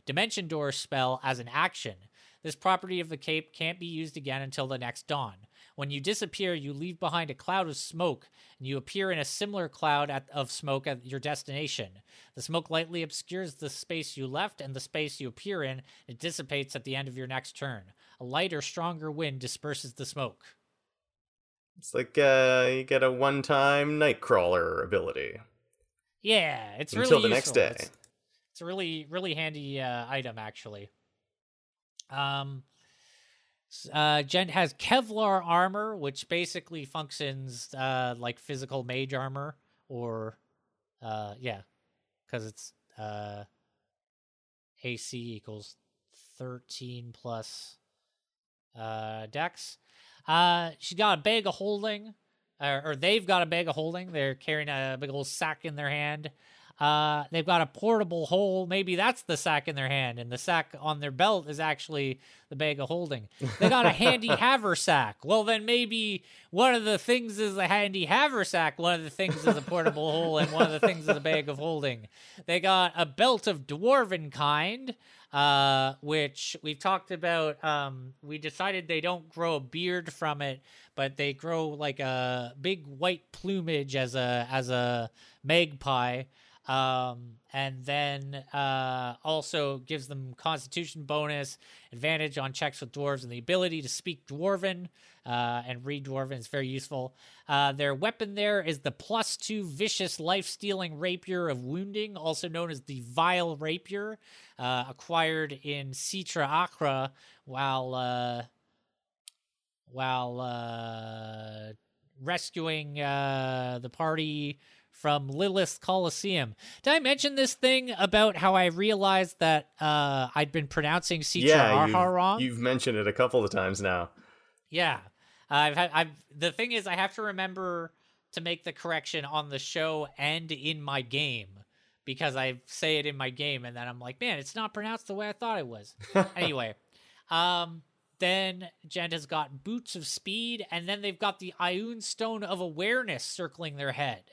Dimension Door spell as an action. This property of the cape can't be used again until the next dawn. When you disappear, you leave behind a cloud of smoke, and you appear in a similar cloud of smoke at your destination. The smoke lightly obscures the space you left and the space you appear in. It dissipates at the end of your next turn. A lighter, stronger wind disperses the smoke. It's like you get a one-time Nightcrawler ability. Yeah, it's really useful. Until the next day. It's a really, really handy item, actually. Gent has Kevlar armor, which basically functions like physical mage armor, or yeah, because it's AC equals 13 plus dex. She's got a bag of holding, or they've got a bag of holding. They're carrying a big old sack in their hand. They've got a portable hole. Maybe that's the sack in their hand, and the sack on their belt is actually the bag of holding. They got a handy haversack. Well, then maybe one of the things is a handy haversack, one of the things is a portable hole, and one of the things is a bag of holding. They got a belt of dwarven kind, which we've talked about. We decided they don't grow a beard from it, but they grow like a big white plumage as a magpie. And then also gives them constitution bonus, advantage on checks with dwarves, and the ability to speak dwarven and read dwarven is very useful. Their weapon there is the +2 vicious life-stealing rapier of wounding, also known as the vile rapier, acquired in Sitra Akra while rescuing the party from Lilith's Coliseum. Did I mention this thing about how I realized that I'd been pronouncing Sitra Akra wrong? You've mentioned it a couple of times now. Yeah. The thing is, I have to remember to make the correction on the show and in my game, because I say it in my game, and then I'm like, man, it's not pronounced the way I thought it was. Anyway, then Gent has got Boots of Speed, and then they've got the Ioun Stone of Awareness circling their head.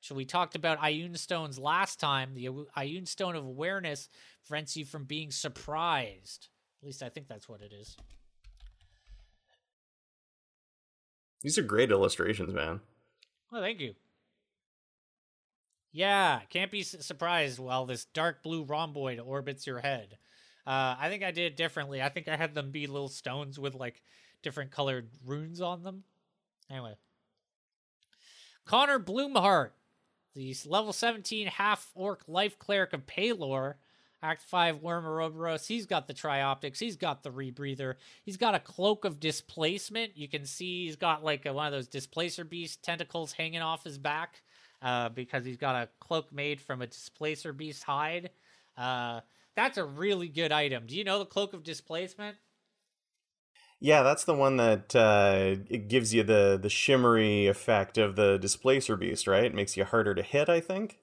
So we talked about Ioun Stones last time. The Ioun Stone of Awareness prevents you from being surprised. At least I think that's what it is. These are great illustrations, man. Well, thank you. Yeah, can't be surprised while this dark blue rhomboid orbits your head. I think I did it differently. I think I had them be little stones with, like, different colored runes on them. Anyway. Connor Bloomheart, the level 17 half-orc life cleric of Paylor, Act 5 Worm Ouroboros. He's got the Trioptics. He's got the Rebreather. He's got a Cloak of Displacement. You can see he's got like one of those Displacer Beast tentacles hanging off his back because he's got a cloak made from a Displacer Beast hide. That's a really good item. Do you know the Cloak of Displacement? Yeah, that's the one that it gives you the shimmery effect of the Displacer Beast, right? It makes you harder to hit, I think.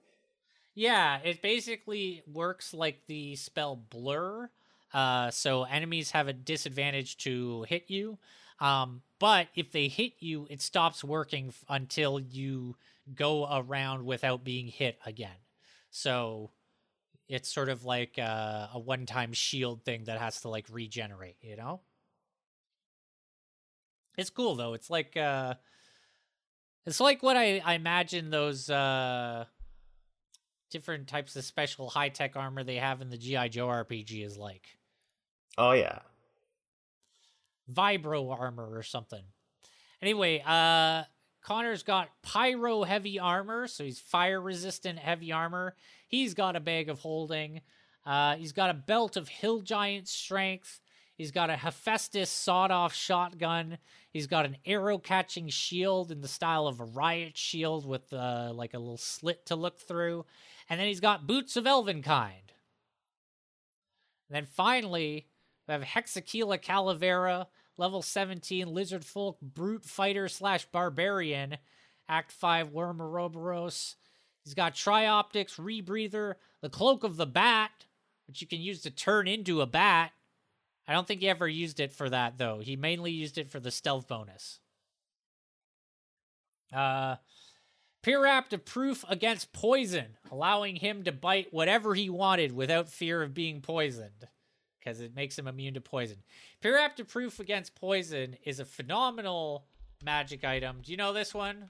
Yeah, it basically works like the spell Blur, so enemies have a disadvantage to hit you, but if they hit you, it stops working until you go around without being hit again. So it's sort of like a one-time shield thing that has to like regenerate, you know? It's cool though. It's like what I imagine those different types of special high tech armor they have in the G.I. Joe RPG is like. Oh yeah. Vibro armor or something. Anyway, Connor's got pyro heavy armor, so he's fire resistant heavy armor. He's got a bag of holding. He's got a belt of hill giant strength. He's got a Hephaestus sawed-off shotgun. He's got an arrow-catching shield in the style of a riot shield with like a little slit to look through. And then he's got boots of elven kind. And then finally, we have Hexaquila Calavera, level 17, lizard folk, brute fighter / barbarian, Act 5 Wormoroboros. He's got Trioptics, Rebreather, the Cloak of the Bat, which you can use to turn into a bat. I don't think he ever used it for that, though. He mainly used it for the stealth bonus. Pirapt Proof against poison, allowing him to bite whatever he wanted without fear of being poisoned, because it makes him immune to poison. Pirapt Proof against poison is a phenomenal magic item. Do you know this one?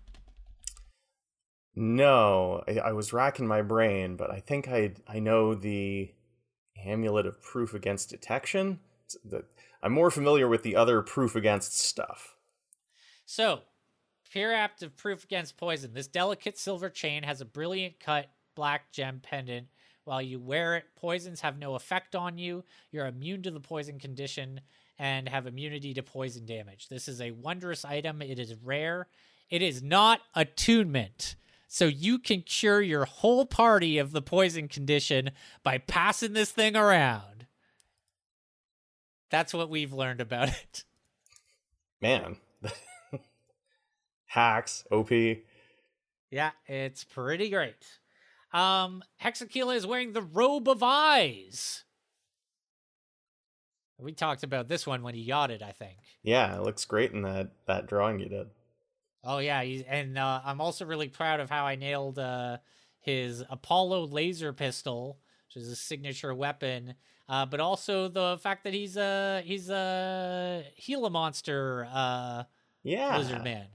No. I was racking my brain, but I think I know the Amulet of Proof against Detection. I'm more familiar with the other proof against stuff. So, Pirapt of Proof against Poison. This delicate silver chain has a brilliant cut black gem pendant. While you wear it, poisons have no effect on you. You're immune to the poison condition and have immunity to poison damage. This is a wondrous item. It is rare. It is not attunement. So you can cure your whole party of the poison condition by passing this thing around. That's what we've learned about it. Man. Hacks, OP. Yeah, it's pretty great. Hexaquila is wearing the Robe of Eyes. We talked about this one when he yachted, I think. Yeah, it looks great in that drawing you did. Oh, yeah, and I'm also really proud of how I nailed his Apollo laser pistol, which is his signature weapon, but also the fact that he's a Gila-monster lizard man.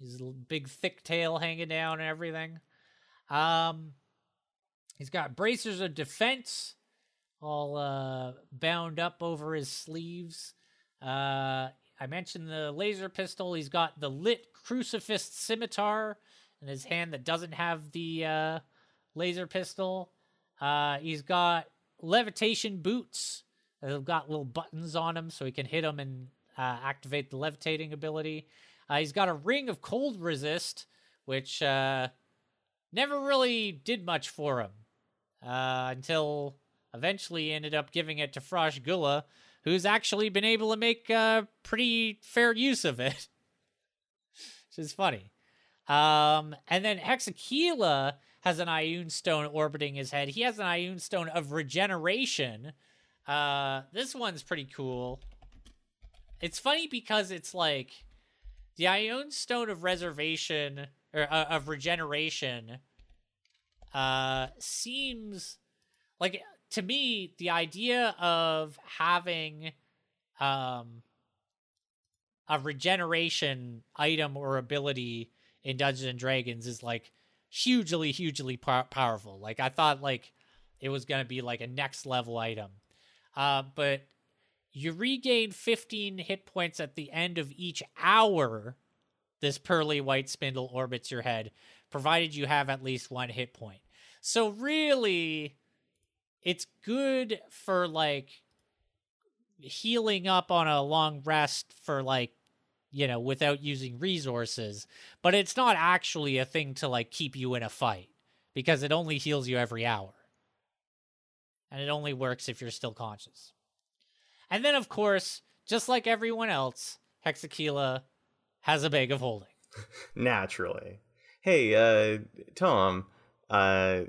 He's a big, thick tail hanging down and everything. He's got bracers of defense all bound up over his sleeves. I mentioned the laser pistol. He's got the lit crucifix scimitar in his hand that doesn't have the laser pistol. He's got levitation boots. They've got little buttons on them so he can hit them and activate the levitating ability. He's got a ring of cold resist, which never really did much for him until eventually ended up giving it to Frosh Gula, who's actually been able to make pretty fair use of it, which is funny. And then Hexaquila has an Ioun Stone orbiting his head. He has an Ioun Stone of Regeneration. This one's pretty cool. It's funny because it's like the Ioun Stone of Reservation or of Regeneration seems like. To me, the idea of having a regeneration item or ability in Dungeons & Dragons is, like, hugely, hugely powerful. Like, I thought, like, it was going to be, like, a next-level item. But you regain 15 hit points at the end of each hour this pearly white spindle orbits your head, provided you have at least one hit point. So, really, it's good for, like, healing up on a long rest for, like, you know, without using resources. But it's not actually a thing to, like, keep you in a fight, because it only heals you every hour. And it only works if you're still conscious. And then, of course, just like everyone else, Hexaquila has a bag of holding. Naturally. Hey, Tom, I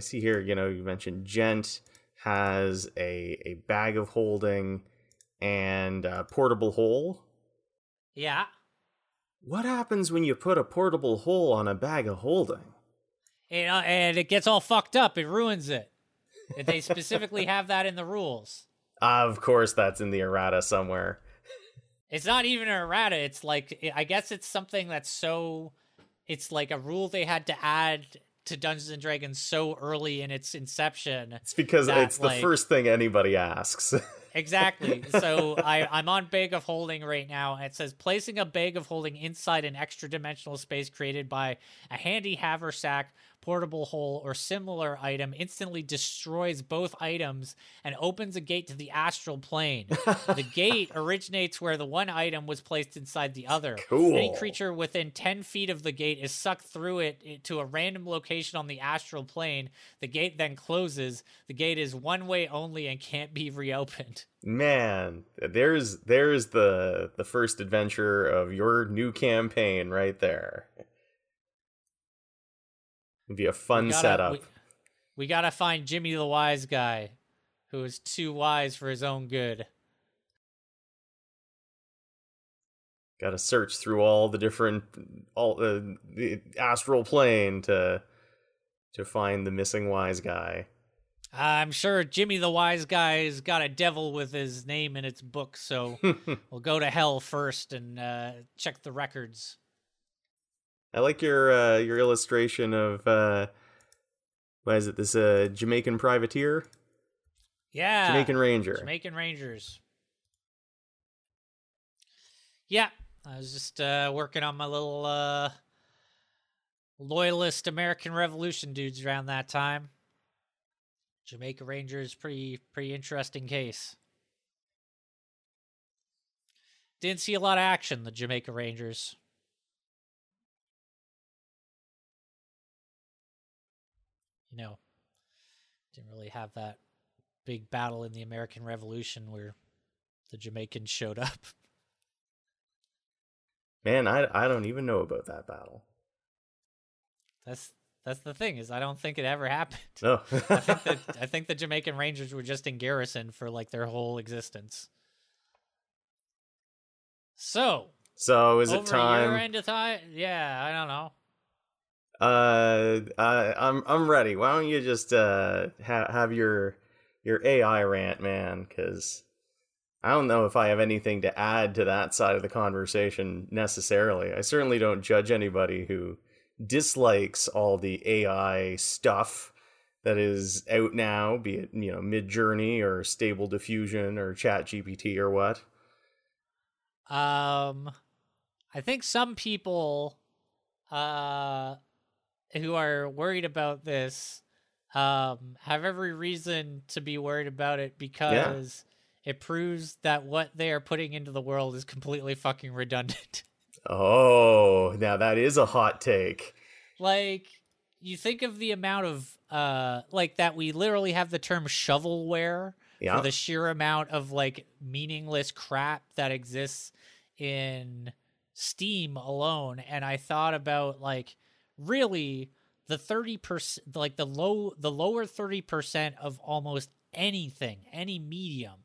see here, you know, you mentioned Gent has a bag of holding and a portable hole. Yeah. What happens when you put a portable hole on a bag of holding? And it gets all fucked up. It ruins it. They specifically have that in the rules. Of course, that's in the errata somewhere. It's not even an errata. It's like, I guess it's something that's so, it's like a rule they had to add to Dungeons & Dragons so early in its inception. It's because it's the first thing anybody asks. Exactly. So I'm on Bag of Holding right now, and it says, placing a bag of holding inside an extra-dimensional space created by a handy haversack, portable hole, or similar item instantly destroys both items and opens a gate to the astral plane. The gate originates where the one item was placed inside the other. Cool. Any creature within 10 feet of the gate is sucked through it to a random location on the astral plane. The gate then closes. The gate is one way only and can't be reopened. Man, there's the first adventure of your new campaign right there. It'd be a fun setup. We gotta find Jimmy the Wise Guy, who is too wise for his own good. Gotta search through all the different, the astral plane to find the missing wise guy. I'm sure Jimmy the Wise Guy's got a devil with his name in its book, so we'll go to hell first and check the records. I like your illustration of what is it? This Jamaican privateer? Yeah, Jamaican Ranger. Jamaican Rangers. Yeah, I was just working on my little loyalist American Revolution dudes around that time. Jamaica Rangers, pretty interesting case. Didn't see a lot of action, the Jamaica Rangers. No, didn't really have that big battle in the American Revolution where the Jamaicans showed up. Man, I don't even know about that battle. That's the thing, is I don't think it ever happened. No. I think the Jamaican Rangers were just in garrison for like their whole existence. So is it time? Over your end of time? Yeah, I don't know. I'm ready. Why don't you just have your AI rant, man? Because I don't know if I have anything to add to that side of the conversation necessarily. I certainly don't judge anybody who dislikes all the AI stuff that is out now, be it Midjourney or Stable Diffusion or ChatGPT or what. I think some people who are worried about this have every reason to be worried about it, because it proves that what they are putting into the world is completely fucking redundant. Oh, now that is a hot take. Like, you think of the amount of that we literally have the term shovelware for the sheer amount of like meaningless crap that exists in Steam alone. And I thought about like, really, the 30%, like the lower 30% of almost anything, any medium,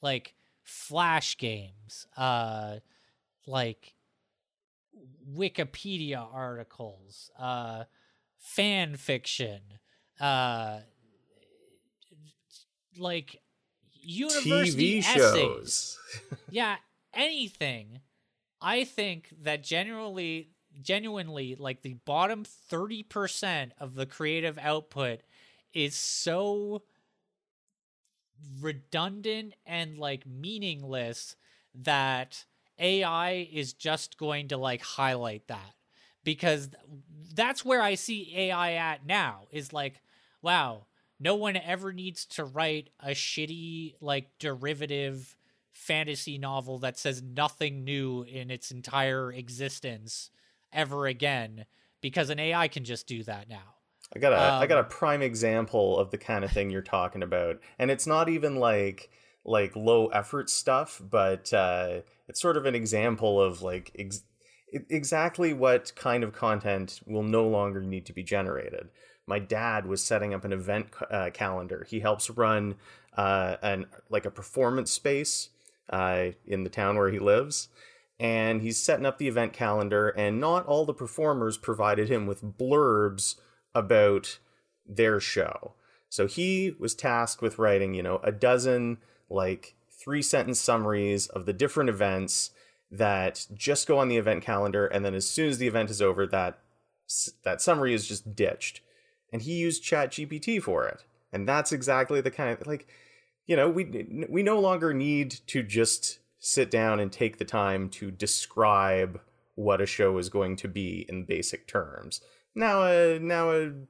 like Flash games, like Wikipedia articles, fan fiction, like university TV shows, essays. Yeah, anything. I think that genuinely, like the bottom 30% of the creative output is so redundant and like meaningless that AI is just going to like highlight that, because that's where I see AI at now, is like, wow, no one ever needs to write a shitty like derivative fantasy novel that says nothing new in its entire existence ever again, because an AI can just do that now. I got a prime example of the kind of thing you're talking about, and it's not even like low effort stuff, but it's sort of an example of like exactly what kind of content will no longer need to be generated. My dad was setting up an event calendar. He helps run a performance space in the town where he lives. And he's setting up the event calendar, and not all the performers provided him with blurbs about their show. So he was tasked with writing, a dozen, like, 3-sentence summaries of the different events that just go on the event calendar, and then as soon as the event is over, that summary is just ditched. And he used ChatGPT for it. And that's exactly the kind of, like, you know, we no longer need to just sit down and take the time to describe what a show is going to be in basic terms. Now a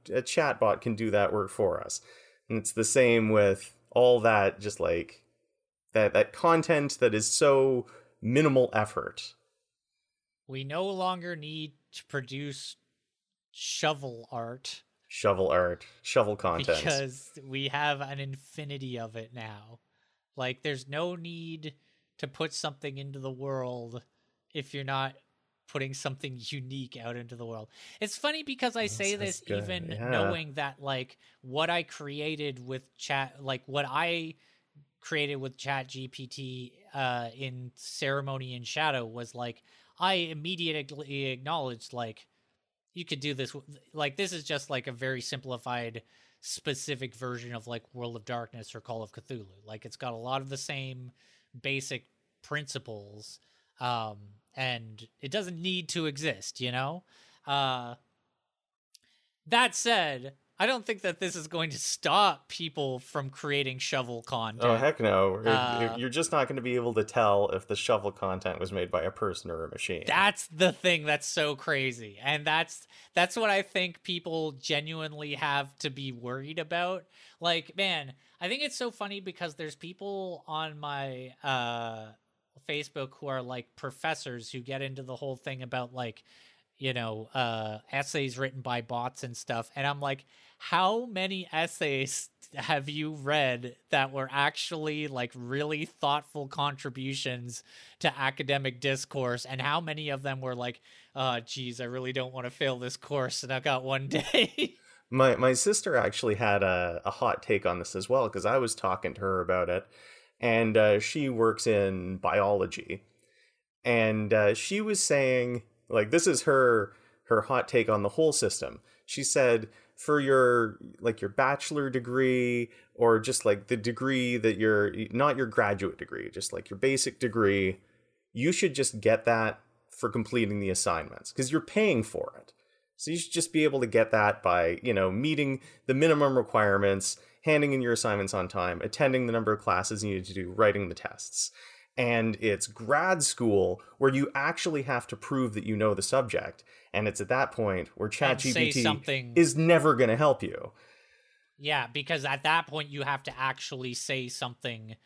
chatbot can do that work for us. And it's the same with all that, just like that content that is so minimal effort. We no longer need to produce shovel art, shovel content, because we have an infinity of it now. Like, there's no need to put something into the world if you're not putting something unique out into the world. It's funny because I say this even knowing that, like, what I created with chat, like what I created with ChatGPT in Ceremony and Shadow was like, I immediately acknowledged, like, you could do this. Like, this is just like a very simplified, specific version of like World of Darkness or Call of Cthulhu. Like, it's got a lot of the same basic principles, and it doesn't need to exist, you know? That said, I don't think that this is going to stop people from creating shovel content. Oh, heck no. You're just not going to be able to tell if the shovel content was made by a person or a machine. That's the thing that's so crazy. And that's what I think people genuinely have to be worried about. Like, man, I think it's so funny because there's people on my Facebook who are like professors who get into the whole thing about, like, you know, essays written by bots and stuff. And I'm like, how many essays have you read that were actually like really thoughtful contributions to academic discourse? And how many of them were like, oh, geez, I really don't want to fail this course, and I've got one day. My sister actually had a hot take on this as well, because I was talking to her about it, and she works in biology. And she was saying, like, this is her hot take on the whole system. She said, for your bachelor degree, or just like the degree that you're, not your graduate degree, just like your basic degree, you should just get that for completing the assignments, because you're paying for it. So you should just be able to get that by, you know, meeting the minimum requirements, handing in your assignments on time, attending the number of classes you need to do, writing the tests. And it's grad school where you actually have to prove that you know the subject. And it's at that point where ChatGPT is never going to help you. Yeah, because at that point you have to actually say something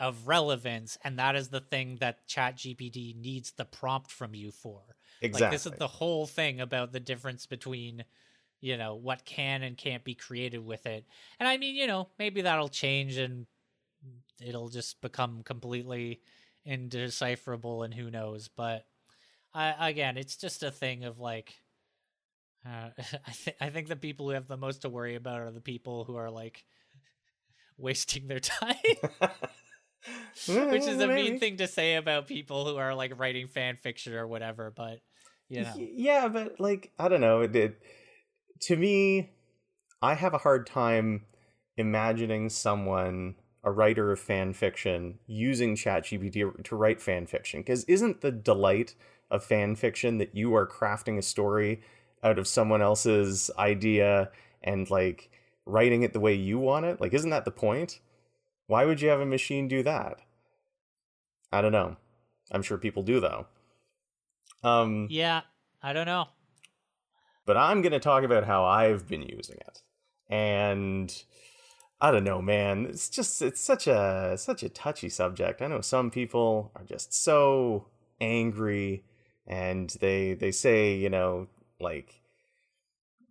of relevance. And that is the thing that ChatGPT needs the prompt from you for. Exactly. Like, this is the whole thing about the difference between, you know, what can and can't be created with it. And I mean, you know, maybe that'll change and it'll just become completely indecipherable, and who knows. But again, it's just a thing of like, I think the people who have the most to worry about are the people who are like wasting their time, which is a mean thing to say about people who are like writing fan fiction or whatever. But, you know, yeah, but like, I don't know. To me, I have a hard time imagining someone, a writer of fan fiction, using ChatGPT to write fan fiction, because isn't the delight of fan fiction that you are crafting a story out of someone else's idea and like writing it the way you want it? Like, isn't that the point? Why would you have a machine do that? I don't know. I'm sure people do, though. Yeah, I don't know. But I'm going to talk about how I've been using it. And I don't know, man. It's just, it's such a touchy subject. I know some people are just so angry, and they say, you know, like,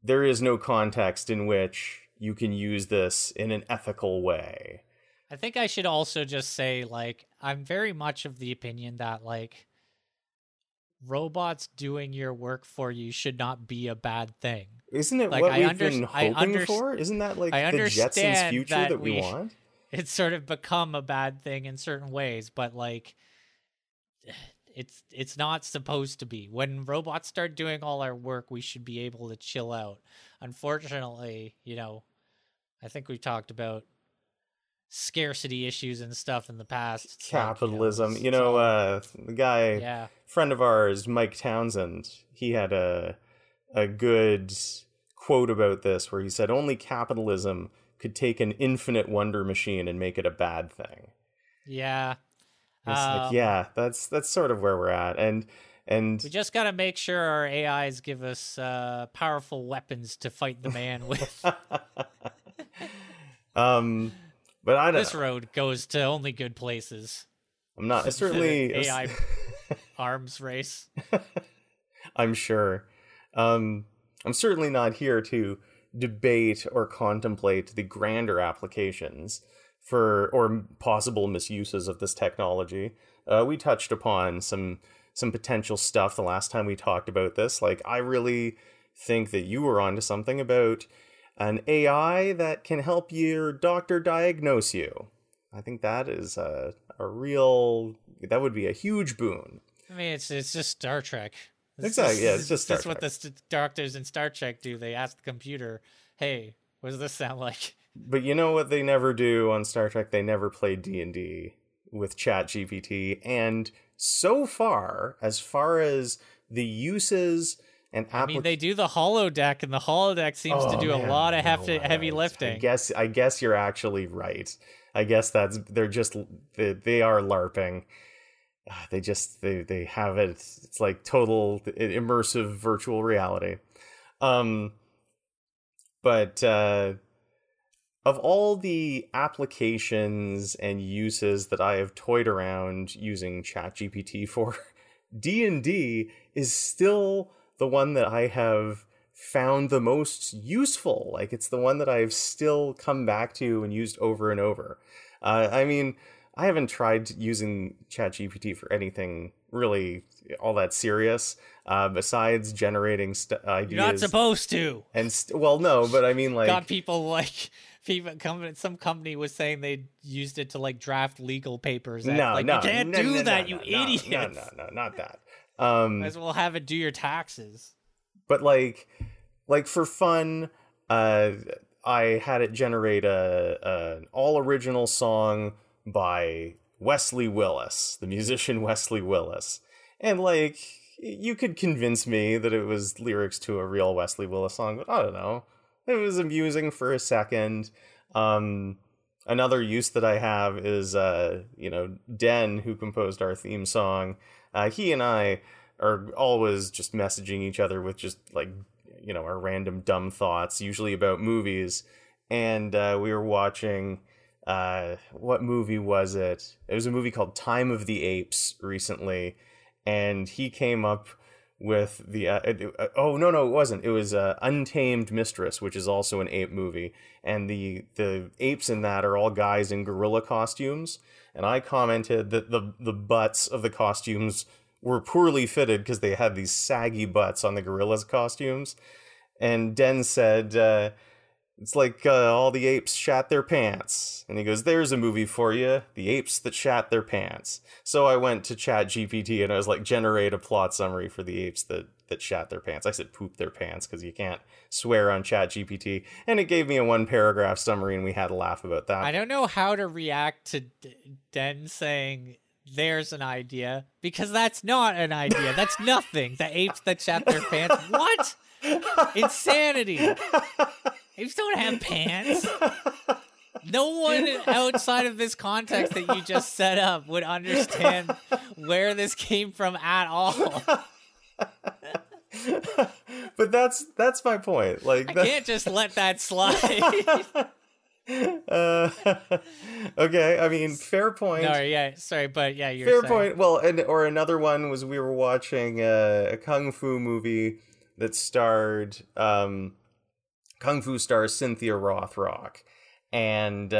there is no context in which you can use this in an ethical way. I think I should also just say, like, I'm very much of the opinion that, like, robots doing your work for you should not be a bad thing. Isn't it like what we've been hoping for? Isn't that like the Jetsons future that we want? It's sort of become a bad thing in certain ways, but like, it's not supposed to be. When robots start doing all our work, we should be able to chill out. Unfortunately, you know, I think we've talked about scarcity issues and stuff in the past. Capitalism, like, you know, the guy, friend of ours, Mike Townsend, he had a good quote about this where he said, only capitalism could take an infinite wonder machine and make it a bad thing. Yeah. It's like, yeah, that's sort of where we're at. And we just got to make sure our AIs give us powerful weapons to fight the man with. But I don't. This road goes to only good places. I'm not certainly AI arms race. I'm sure. I'm certainly not here to debate or contemplate the grander applications for or possible misuses of this technology. We touched upon some potential stuff the last time we talked about this. Like, I really think that you were onto something about an AI that can help your doctor diagnose you. I think that is a real, that would be a huge boon. I mean, it's just Star Trek. Exactly. Yeah, it's just Star Trek. That's what the doctors in Star Trek do. They ask the computer, hey, what does this sound like? But you know what they never do on Star Trek? They never play D&D with ChatGPT. And so far as the uses and I mean, they do the holodeck, and the holodeck seems to do a lot of heavy lifting. I guess you're actually right. I guess that's they are LARPing. They just they have it. It's like total immersive virtual reality. But of all the applications and uses that I have toyed around using ChatGPT for, D&D is still the one that I have found the most useful. Like, it's the one that I've still come back to and used over and over. I mean, I haven't tried using ChatGPT for anything really all that serious, besides generating ideas. You're not supposed to. And well, no, but I mean, like, got people like some company was saying they used it to like draft legal papers. No, you can't do that, you idiot. No, not that. Might as well have it do your taxes. But like for fun, I had it generate an all original song by Wesley Willis, the musician Wesley Willis. And like, you could convince me that it was lyrics to a real Wesley Willis song, but I don't know. It was amusing for a second. Another use that I have is, Den, who composed our theme song. He and I are always just messaging each other with just like, our random dumb thoughts, usually about movies. And we were watching, what movie was it? It was a movie called Time of the Apes recently. And he came up with the, it wasn't. It was Untamed Mistress, which is also an ape movie. And the apes in that are all guys in gorilla costumes. And I commented that the butts of the costumes were poorly fitted because they had these saggy butts on the gorilla's costumes. And Den said, it's like all the apes shat their pants. And he goes, there's a movie for you, The Apes That Shat Their Pants. So I went to ChatGPT and I was like, generate a plot summary for the apes that shat their pants. I said poop their pants because you can't swear on ChatGPT. And it gave me a 1-paragraph summary and we had a laugh about that. I don't know how to react to Den saying there's an idea, because that's not an idea. That's nothing. The apes that shat their pants. What? Insanity. Apes don't have pants. No one outside of this context that you just set up would understand where this came from at all. But that's my point. Like, I can't just let that slide. Okay, I mean, fair point. No, yeah, sorry, but yeah, you're fair saying. Point. Well, or another one was we were watching a kung fu movie that starred kung fu star Cynthia Rothrock, and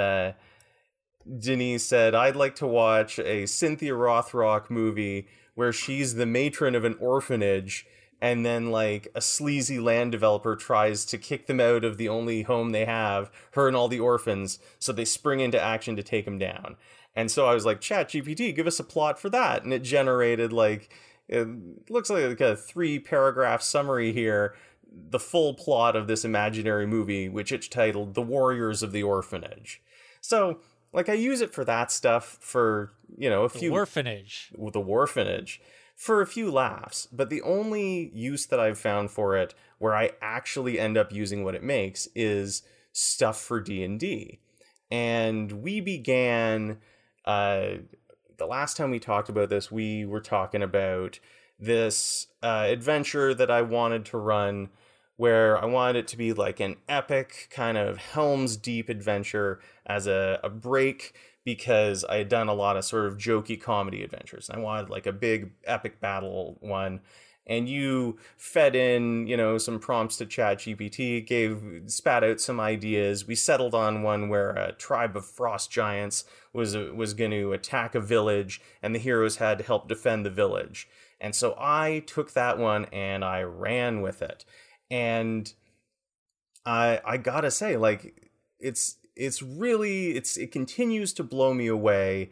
Denise said, "I'd like to watch a Cynthia Rothrock movie where she's the matron of an orphanage." And then, like, a sleazy land developer tries to kick them out of the only home they have, her and all the orphans, so they spring into action to take them down. And so I was like, ChatGPT, give us a plot for that. And it generated, like, it looks like a 3-paragraph summary here, the full plot of this imaginary movie, which it's titled The Warriors of the Orphanage. So, like, I use it for that stuff for, The Orphanage. For a few laughs, but the only use that I've found for it where I actually end up using what it makes is stuff for D&D. And we began, the last time we talked about this, we were talking about this adventure that I wanted to run, where I wanted it to be like an epic kind of Helm's Deep adventure as a break, because I had done a lot of sort of jokey comedy adventures. I wanted like a big epic battle one. And you fed in, you know, some prompts to ChatGPT, spat out some ideas. We settled on one where a tribe of frost giants was going to attack a village, and the heroes had to help defend the village. And so I took that one and I ran with it. And I gotta say, like, it continues to blow me away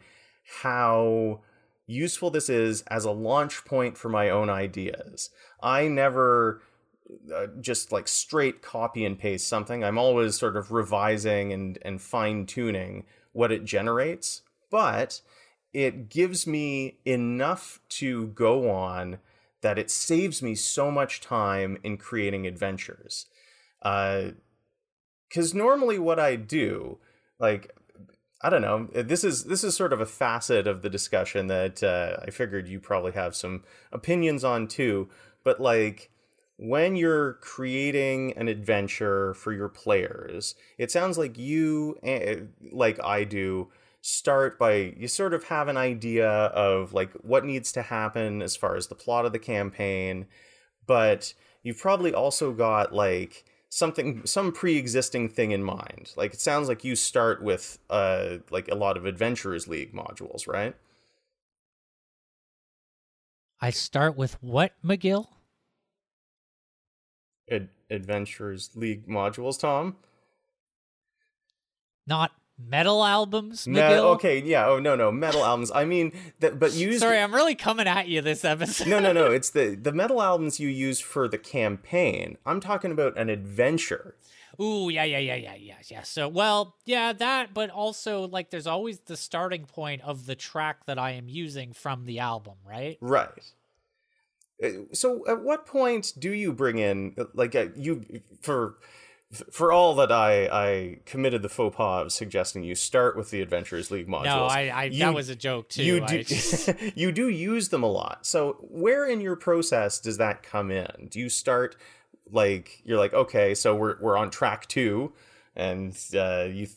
how useful this is as a launch point for my own ideas. I never just like straight copy and paste something. I'm always sort of revising and fine-tuning what it generates, but it gives me enough to go on that it saves me so much time in creating adventures. 'Cause normally what I do, like, I don't know, this is sort of a facet of the discussion that I figured you probably have some opinions on too. But like, when you're creating an adventure for your players, it sounds like you, like I do, start by, you sort of have an idea of like what needs to happen as far as the plot of the campaign. But you've probably also got like some pre-existing thing in mind. Like, it sounds like you start with like a lot of Adventurers League modules, right? I start with what, McGill? Adventurers League modules, Tom? Not metal albums, McGill? No, okay, yeah, oh, no, metal albums. I mean, but use... Sorry, I'm really coming at you this episode. No, it's the metal albums you use for the campaign. I'm talking about an adventure. Ooh, yeah. So, well, yeah, that, but also, like, there's always the starting point of the track that I am using from the album, right? Right. So, at what point do you bring in, like, for all that I committed the faux pas of suggesting you start with the Adventurers League modules. No, that was a joke too. You do use them a lot. So where in your process does that come in? Do you start like, you're like, okay, so we're on track 2, and you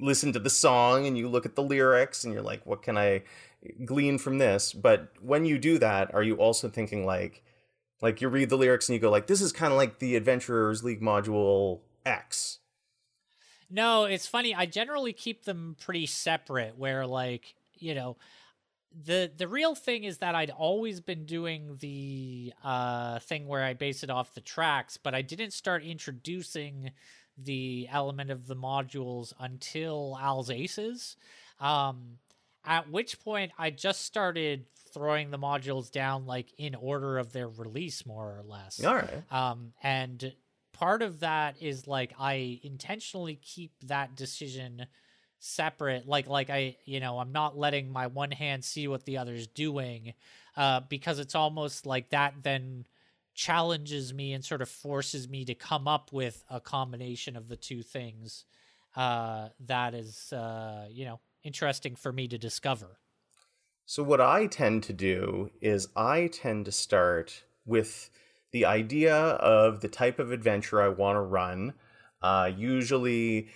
listen to the song and you look at the lyrics and you're like, what can I glean from this? But when you do that, are you also thinking like you read the lyrics and you go like, this is kind of like the Adventurers League module X? No, it's funny. I generally keep them pretty separate, where, like, you know, the real thing is that I'd always been doing the thing where I base it off the tracks, but I didn't start introducing the element of the modules until Alsaces, at which point I just started throwing the modules down, like, in order of their release, more or less. All right. And part of that is, like, I intentionally keep that decision separate. Like I, you know, I'm not letting my one hand see what the other's doing, because it's almost like that then challenges me and sort of forces me to come up with a combination of the two things that is, you know, interesting for me to discover. So what I tend to do is I tend to start with the idea of the type of adventure I want to run. Usually,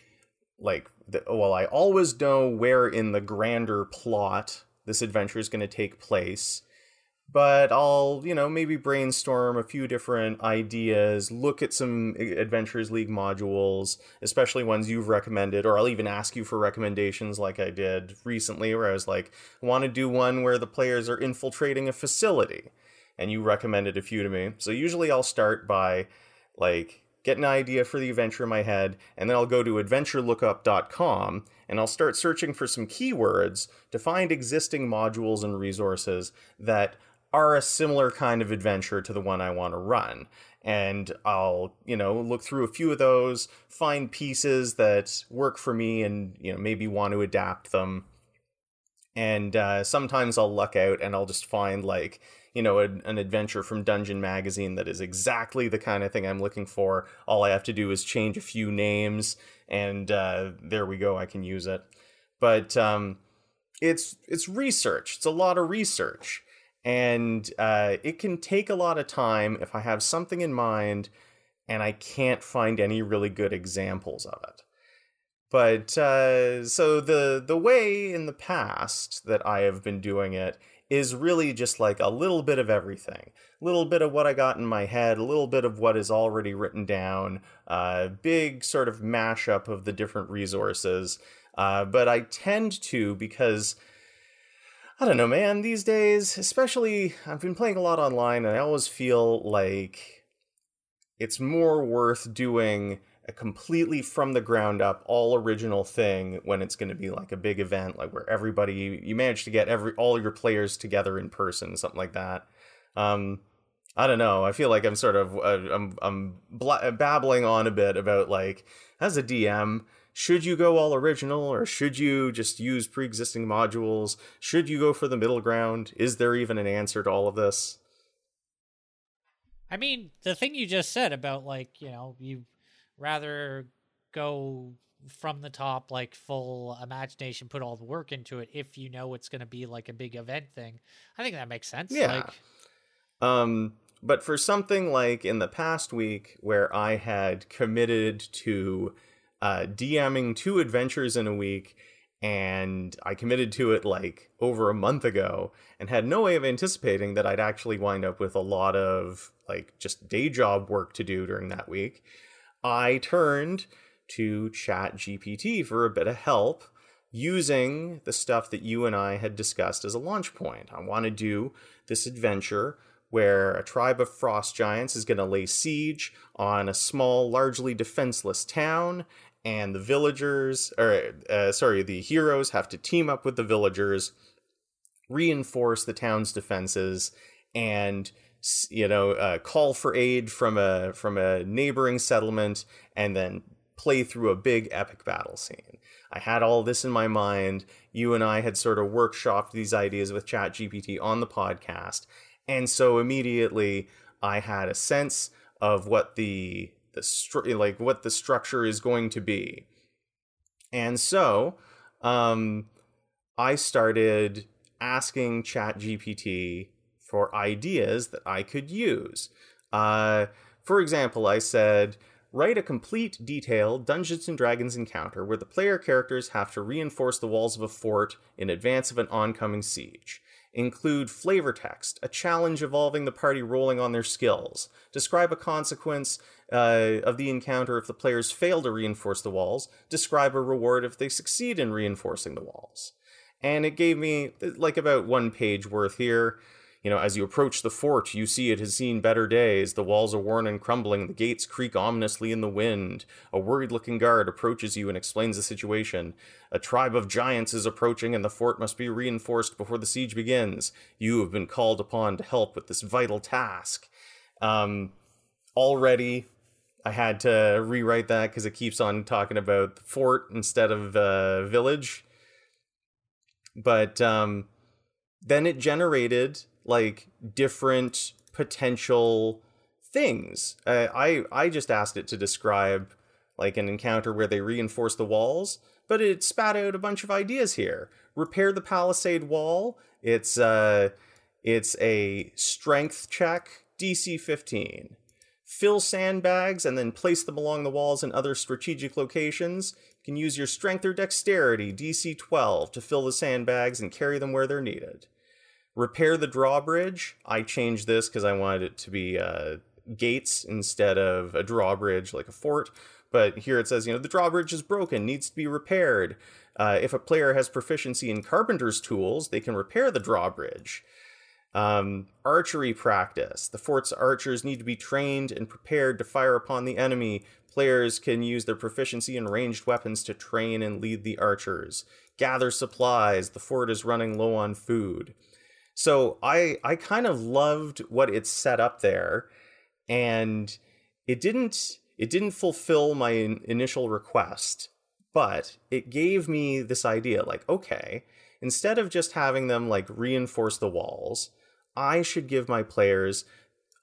like, I always know where in the grander plot this adventure is going to take place, but I'll, you know, maybe brainstorm a few different ideas, look at some Adventurers League modules, especially ones you've recommended, or I'll even ask you for recommendations like I did recently, where I was like, I want to do one where the players are infiltrating a facility. And you recommended a few to me. So usually I'll start by, like, get an idea for the adventure in my head, and then I'll go to adventurelookup.com, and I'll start searching for some keywords to find existing modules and resources that are a similar kind of adventure to the one I want to run. And I'll, you know, look through a few of those, find pieces that work for me, and, you know, maybe want to adapt them. And sometimes I'll luck out and I'll just find, like, you know, an adventure from Dungeon Magazine that is exactly the kind of thing I'm looking for. All I have to do is change a few names, and there we go, I can use it. But it's research. It's a lot of research. And it can take a lot of time if I have something in mind and I can't find any really good examples of it. But so the way in the past that I have been doing it is really just like a little bit of everything. A little bit of what I got in my head, a little bit of what is already written down, a big sort of mashup of the different resources. But I tend to, because... I don't know, man, these days, especially, I've been playing a lot online, and I always feel like it's more worth doing a completely from the ground up, all original thing when it's going to be like a big event, like where everybody, you manage to get all your players together in person, something like that. I don't know, I feel like I'm sort of, I'm babbling on a bit about, like, as a DM... should you go all original, or should you just use pre-existing modules? Should you go for the middle ground? Is there even an answer to all of this? I mean, the thing you just said about, like, you know, you rather go from the top, like, full imagination, put all the work into it if you know it's going to be, like, a big event thing. I think that makes sense. Yeah. Like... but for something like in the past week where I had committed to... DMing 2 adventures in a week, and I committed to it like over a month ago and had no way of anticipating that I'd actually wind up with a lot of like just day job work to do during that week. I turned to ChatGPT for a bit of help using the stuff that you and I had discussed as a launch point. I want to do this adventure where a tribe of frost giants is going to lay siege on a small, largely defenseless town, and the villagers, or the heroes have to team up with the villagers, reinforce the town's defenses, and, you know, call for aid from a neighboring settlement, and then play through a big epic battle scene. I had all this in my mind. You and I had sort of workshopped these ideas with ChatGPT on the podcast. And so immediately I had a sense of what the structure is going to be. And so I started asking ChatGPT for ideas that I could use. For example, I said, write a complete detailed Dungeons & Dragons encounter where the player characters have to reinforce the walls of a fort in advance of an oncoming siege. Include flavor text, a challenge involving the party rolling on their skills. Describe a consequence of the encounter if the players fail to reinforce the walls. Describe a reward if they succeed in reinforcing the walls. And it gave me like about 1 page worth here. You know, as you approach the fort, you see it has seen better days. The walls are worn and crumbling. The gates creak ominously in the wind. A worried-looking guard approaches you and explains the situation. A tribe of giants is approaching, and the fort must be reinforced before the siege begins. You have been called upon to help with this vital task. Already, I had to rewrite that because it keeps on talking about the fort instead of village. But then it generated... like different potential things. I just asked it to describe like an encounter where they reinforce the walls, but it spat out a bunch of ideas here. Repair the palisade wall. It's a strength check, DC 15. Fill sandbags and then place them along the walls in other strategic locations. You can use your strength or dexterity, DC 12, to fill the sandbags and carry them where they're needed. Repair the drawbridge. I changed this because I wanted it to be gates instead of a drawbridge like a fort. But here it says, you know, the drawbridge is broken, needs to be repaired. If a player has proficiency in carpenter's tools, they can repair the drawbridge. Archery practice. The fort's archers need to be trained and prepared to fire upon the enemy. Players can use their proficiency in ranged weapons to train and lead the archers. Gather supplies. The fort is running low on food. So I kind of loved what it set up there, and it didn't fulfill my initial request, but it gave me this idea like, okay, Instead of just having them like reinforce the walls, I should give my players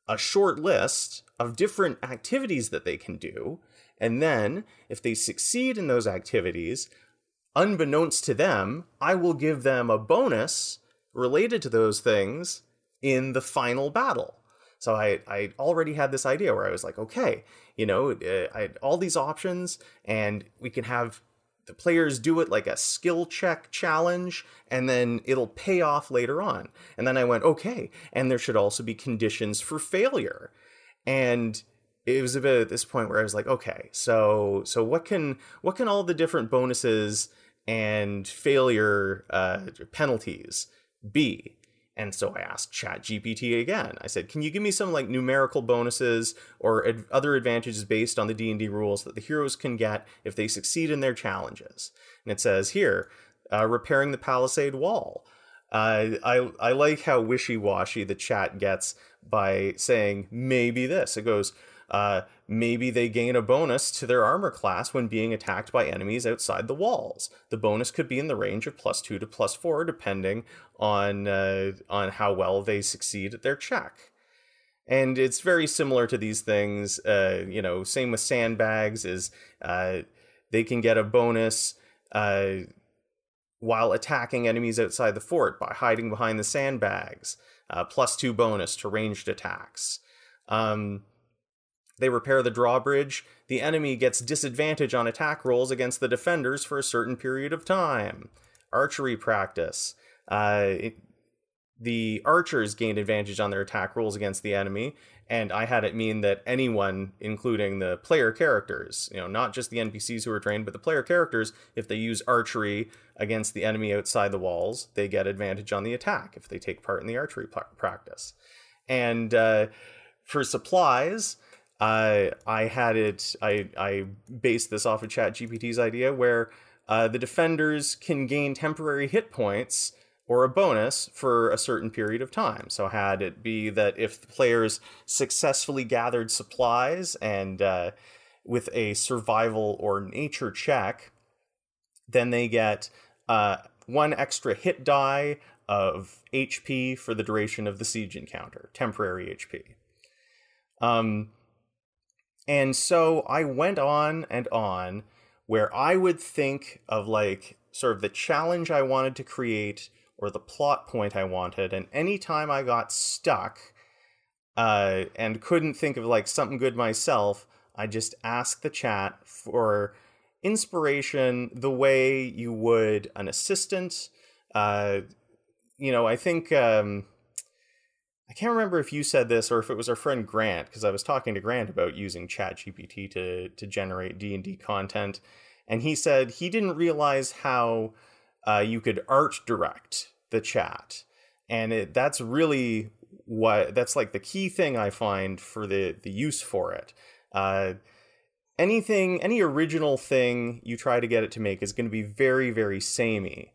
a short list of different activities that they can do. And then if they succeed in those activities, unbeknownst to them, I will give them a bonus related to those things in the final battle. So I already had this idea where I was like, okay, you know, I had all these options and we can have the players do it like a skill check challenge, and then it'll pay off later on. And then I went, okay, and there should also be conditions for failure. And it was a bit at this point where I was like, okay, so what can all the different bonuses and failure penalties be? And so I asked ChatGPT again. I said, can you give me some like numerical bonuses or other advantages based on the D&D rules that the heroes can get if they succeed in their challenges? And it says here, repairing the palisade wall. I like how wishy-washy the chat gets by saying, maybe this. It goes, maybe they gain a bonus to their armor class when being attacked by enemies outside the walls. The bonus could be in the range of +2 to +4, depending on how well they succeed at their check. And it's very similar to these things. You know, same with sandbags is they can get a bonus while attacking enemies outside the fort by hiding behind the sandbags. +2 bonus to ranged attacks. They repair the drawbridge. The enemy gets disadvantage on attack rolls against the defenders for a certain period of time. Archery practice. The archers gain advantage on their attack rolls against the enemy, and I had it mean that anyone, including the player characters, you know, not just the NPCs who are trained, but the player characters, if they use archery against the enemy outside the walls, they get advantage on the attack if they take part in the archery practice. And for supplies, I based this off of ChatGPT's idea where the defenders can gain temporary hit points or a bonus for a certain period of time. So had it be that if the players successfully gathered supplies and with a survival or nature check, then they get one extra hit die of HP for the duration of the siege encounter, temporary HP. And so I went on and on, where I would think of like sort of the challenge I wanted to create or the plot point I wanted. And anytime I got stuck and couldn't think of like something good myself, I just asked the chat for inspiration the way you would an assistant. You know, I think... I can't remember if you said this or if it was our friend Grant, because I was talking to Grant about using ChatGPT to generate D&D content, and he said he didn't realize how you could art direct the chat, and that's really that's like the key thing I find for the use for it. Any original thing you try to get it to make is going to be very, very samey,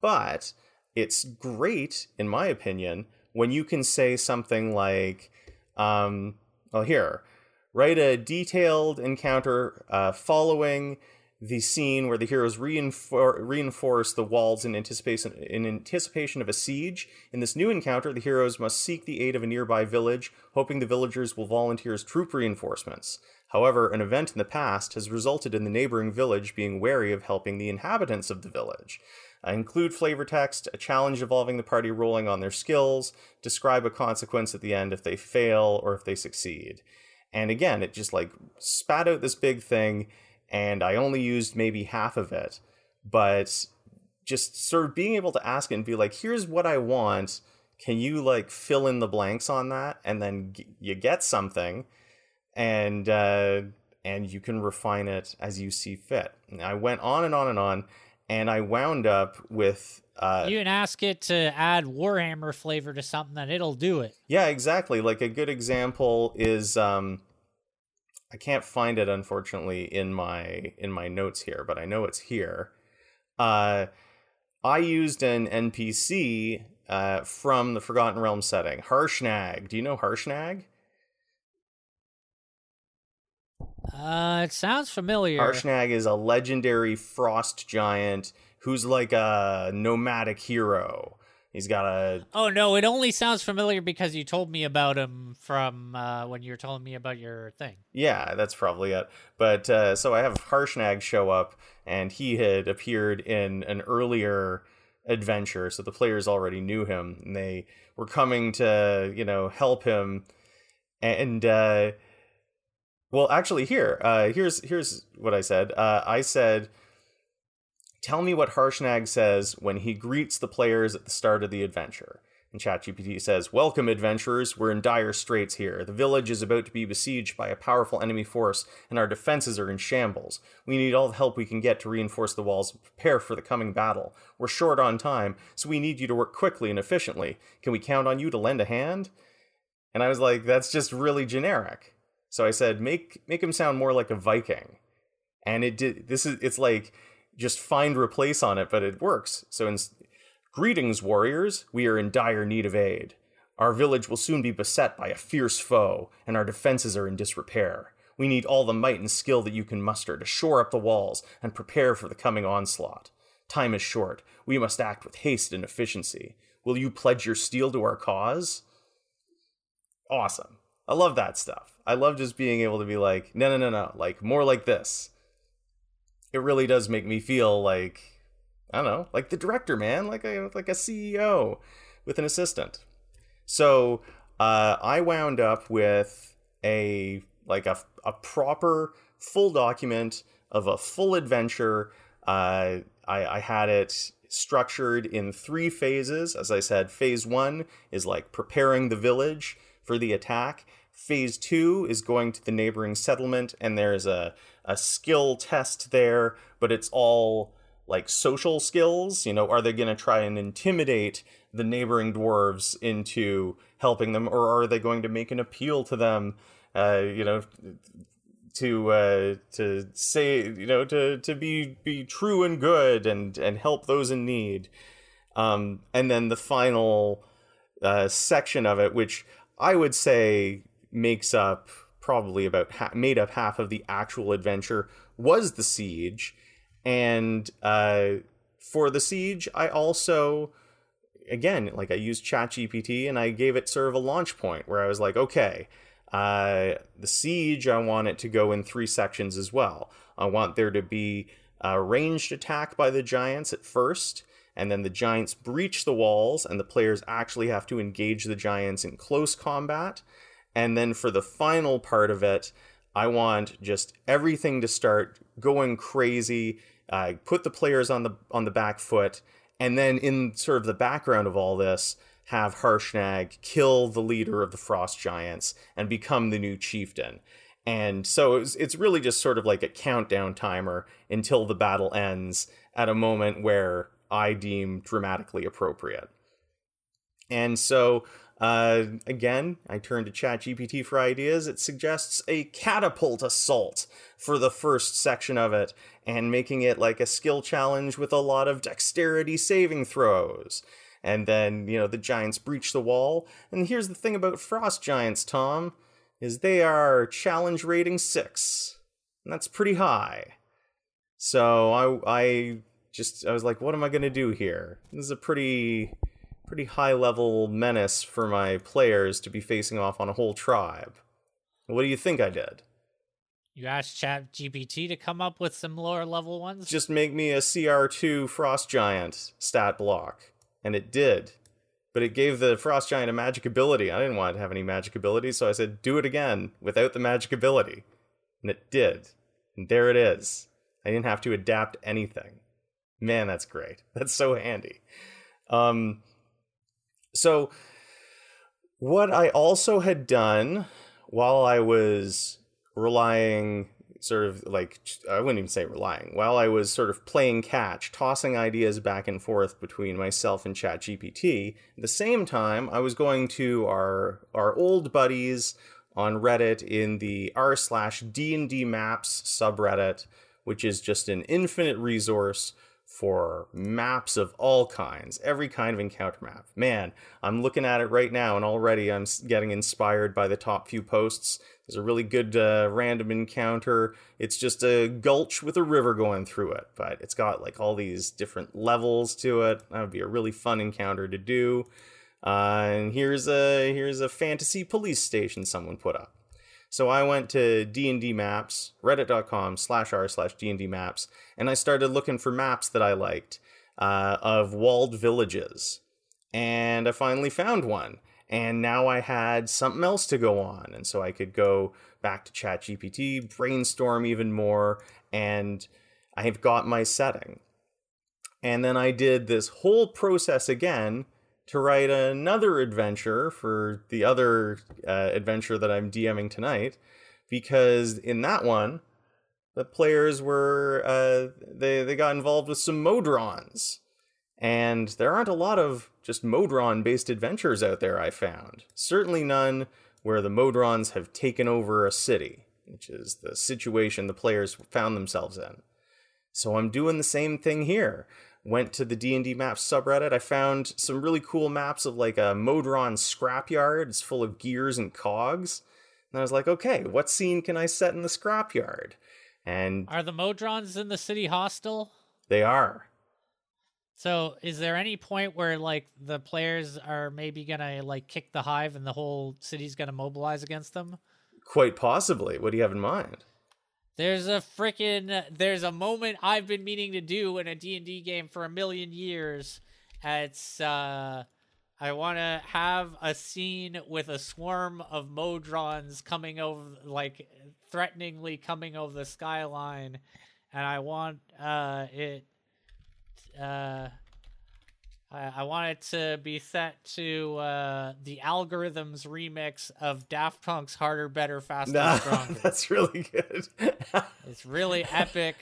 but it's great, in my opinion, when you can say something like, well, here, write a detailed encounter following the scene where the heroes reinforce the walls in anticipation of a siege. In this new encounter, the heroes must seek the aid of a nearby village, hoping the villagers will volunteer as troop reinforcements. However, an event in the past has resulted in the neighboring village being wary of helping the inhabitants of the village. Include flavor text, a challenge involving the party rolling on their skills, describe a consequence at the end if they fail or if they succeed. And again, it just like spat out this big thing, and I only used maybe half of it. But just sort of being able to ask it and be like, here's what I want, can you like fill in the blanks on that? And then you get something, and you can refine it as you see fit. And I went on and on and on, and I wound up with... you can ask it to add Warhammer flavor to something and it'll do it. Yeah, exactly. Like a good example is... I can't find it, unfortunately, in my notes here, but I know it's here. I used an NPC from the Forgotten Realms setting. Harshnag. Do you know Harshnag? It sounds familiar. Harshnag is a legendary frost giant who's like a nomadic hero. He's got a... Oh, no, it only sounds familiar because you told me about him from when you were telling me about your thing. Yeah, that's probably it. But so I have Harshnag show up, and he had appeared in an earlier adventure, so the players already knew him, and they were coming to, you know, help him. And, well, actually, here, here's what I said. I said... Tell me what Harshnag says when he greets the players at the start of the adventure. And ChatGPT says, "Welcome, adventurers. We're in dire straits here. The village is about to be besieged by a powerful enemy force, and our defenses are in shambles. We need all the help we can get to reinforce the walls and prepare for the coming battle. We're short on time, so we need you to work quickly and efficiently. Can we count on you to lend a hand?" And I was like, that's just really generic. So I said, make him sound more like a Viking. And it did. It's like... just find replace on it, but it works. So greetings, warriors. We are in dire need of aid. Our village will soon be beset by a fierce foe, and our defenses are in disrepair. We need all the might and skill that you can muster to shore up the walls and prepare for the coming onslaught. Time is short. We must act with haste and efficiency. Will you pledge your steel to our cause? Awesome. I love that stuff. I love just being able to be like, no, like more like this. It really does make me feel like, I don't know, like the director, man, like a CEO with an assistant. So I wound up with a proper full document of a full adventure. I had it structured in 3 phases. As I said, phase 1 is like preparing the village for the attack. Phase 2 is going to the neighboring settlement, and there's a skill test there, but it's all like social skills. You know, are they going to try and intimidate the neighboring dwarves into helping them, or are they going to make an appeal to them, you know, to say, you know, to be true and good and help those in need. And then the final section of it, which I would say makes up probably about made up half of the actual adventure, was the siege. And for the siege, I also, again, like I used ChatGPT and I gave it sort of a launch point where I was like, okay, the siege, I want it to go in 3 sections as well. I want there to be a ranged attack by the giants at first, and then the giants breach the walls and the players actually have to engage the giants in close combat. And then for the final part of it, I want just everything to start going crazy, put the players on the back foot, and then in sort of the background of all this, have Harshnag kill the leader of the Frost Giants and become the new chieftain. And so it's really just sort of like a countdown timer until the battle ends at a moment where I deem dramatically appropriate. And so... again, I turn to ChatGPT for ideas. It suggests a catapult assault for the first section of it, and making it like a skill challenge with a lot of dexterity saving throws. And then, you know, the giants breach the wall. And here's the thing about frost giants, Tom, is they are challenge rating 6. And that's pretty high. So I was like, what am I going to do here? This is a pretty high-level menace for my players to be facing off on a whole tribe. What do you think I did? You asked ChatGPT to come up with some lower-level ones? Just make me a CR2 Frost Giant stat block. And it did. But it gave the Frost Giant a magic ability. I didn't want to have any magic abilities, so I said, do it again without the magic ability. And it did. And there it is. I didn't have to adapt anything. Man, that's great. That's so handy. So what I also had done while I was relying, sort of like, I wouldn't even say relying, while I was sort of playing catch, tossing ideas back and forth between myself and ChatGPT, at the same time, I was going to our old buddies on Reddit in the r/D&D maps subreddit, which is just an infinite resource for maps of all kinds, every kind of encounter map. Man, I'm looking at it right now and already I'm getting inspired by the top few posts. There's a really good random encounter. It's just a gulch with a river going through it, but it's got like all these different levels to it. That would be a really fun encounter to do. And here's a fantasy police station someone put up. So I went to D&D Maps, reddit.com/r/D&D Maps, and I started looking for maps that I liked of walled villages. And I finally found one. And now I had something else to go on. And so I could go back to ChatGPT, brainstorm even more, and I've got my setting. And then I did this whole process again to write another adventure for the other adventure that I'm DMing tonight, because in that one, the players were, they got involved with some Modrons. And there aren't a lot of just Modron-based adventures out there, I found. Certainly none where the Modrons have taken over a city, which is the situation the players found themselves in. So I'm doing the same thing here. Went to the D&D Maps subreddit. I found some really cool maps of like a Modron scrapyard. It's full of gears and cogs. And I was like, okay, what scene can I set in the scrapyard? And are the Modrons in the city hostel? They are. So is there any point where like the players are maybe gonna like kick the hive and the whole city's gonna mobilize against them? Quite possibly. What do you have in mind? There's a moment I've been meaning to do in a D&D game for a million years. It's, I want to have a scene with a swarm of Modrons coming over, like, threateningly coming over the skyline. And I want, I want it to be set to the Algorithms remix of Daft Punk's Harder, Better, Faster, Stronger. That's really good. It's really epic.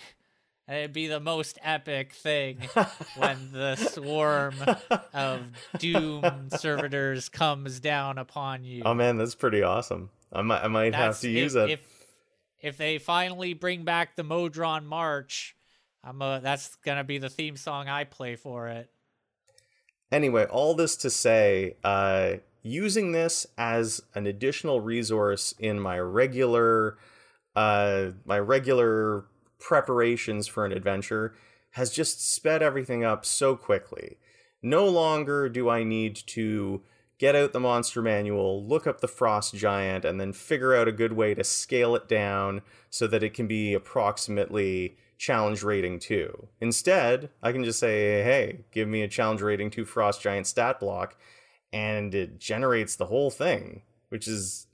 And it'd be the most epic thing when the swarm of Doom servitors comes down upon you. Oh, man, that's pretty awesome. I might have to use it. If they finally bring back the Modron March, that's going to be the theme song I play for it. Anyway, all this to say, using this as an additional resource in my regular preparations for an adventure has just sped everything up so quickly. No longer do I need to get out the monster manual, look up the frost giant, and then figure out a good way to scale it down so that it can be approximately challenge rating 2. Instead, I can just say, hey, give me a challenge rating 2 frost giant stat block, and it generates the whole thing, which is,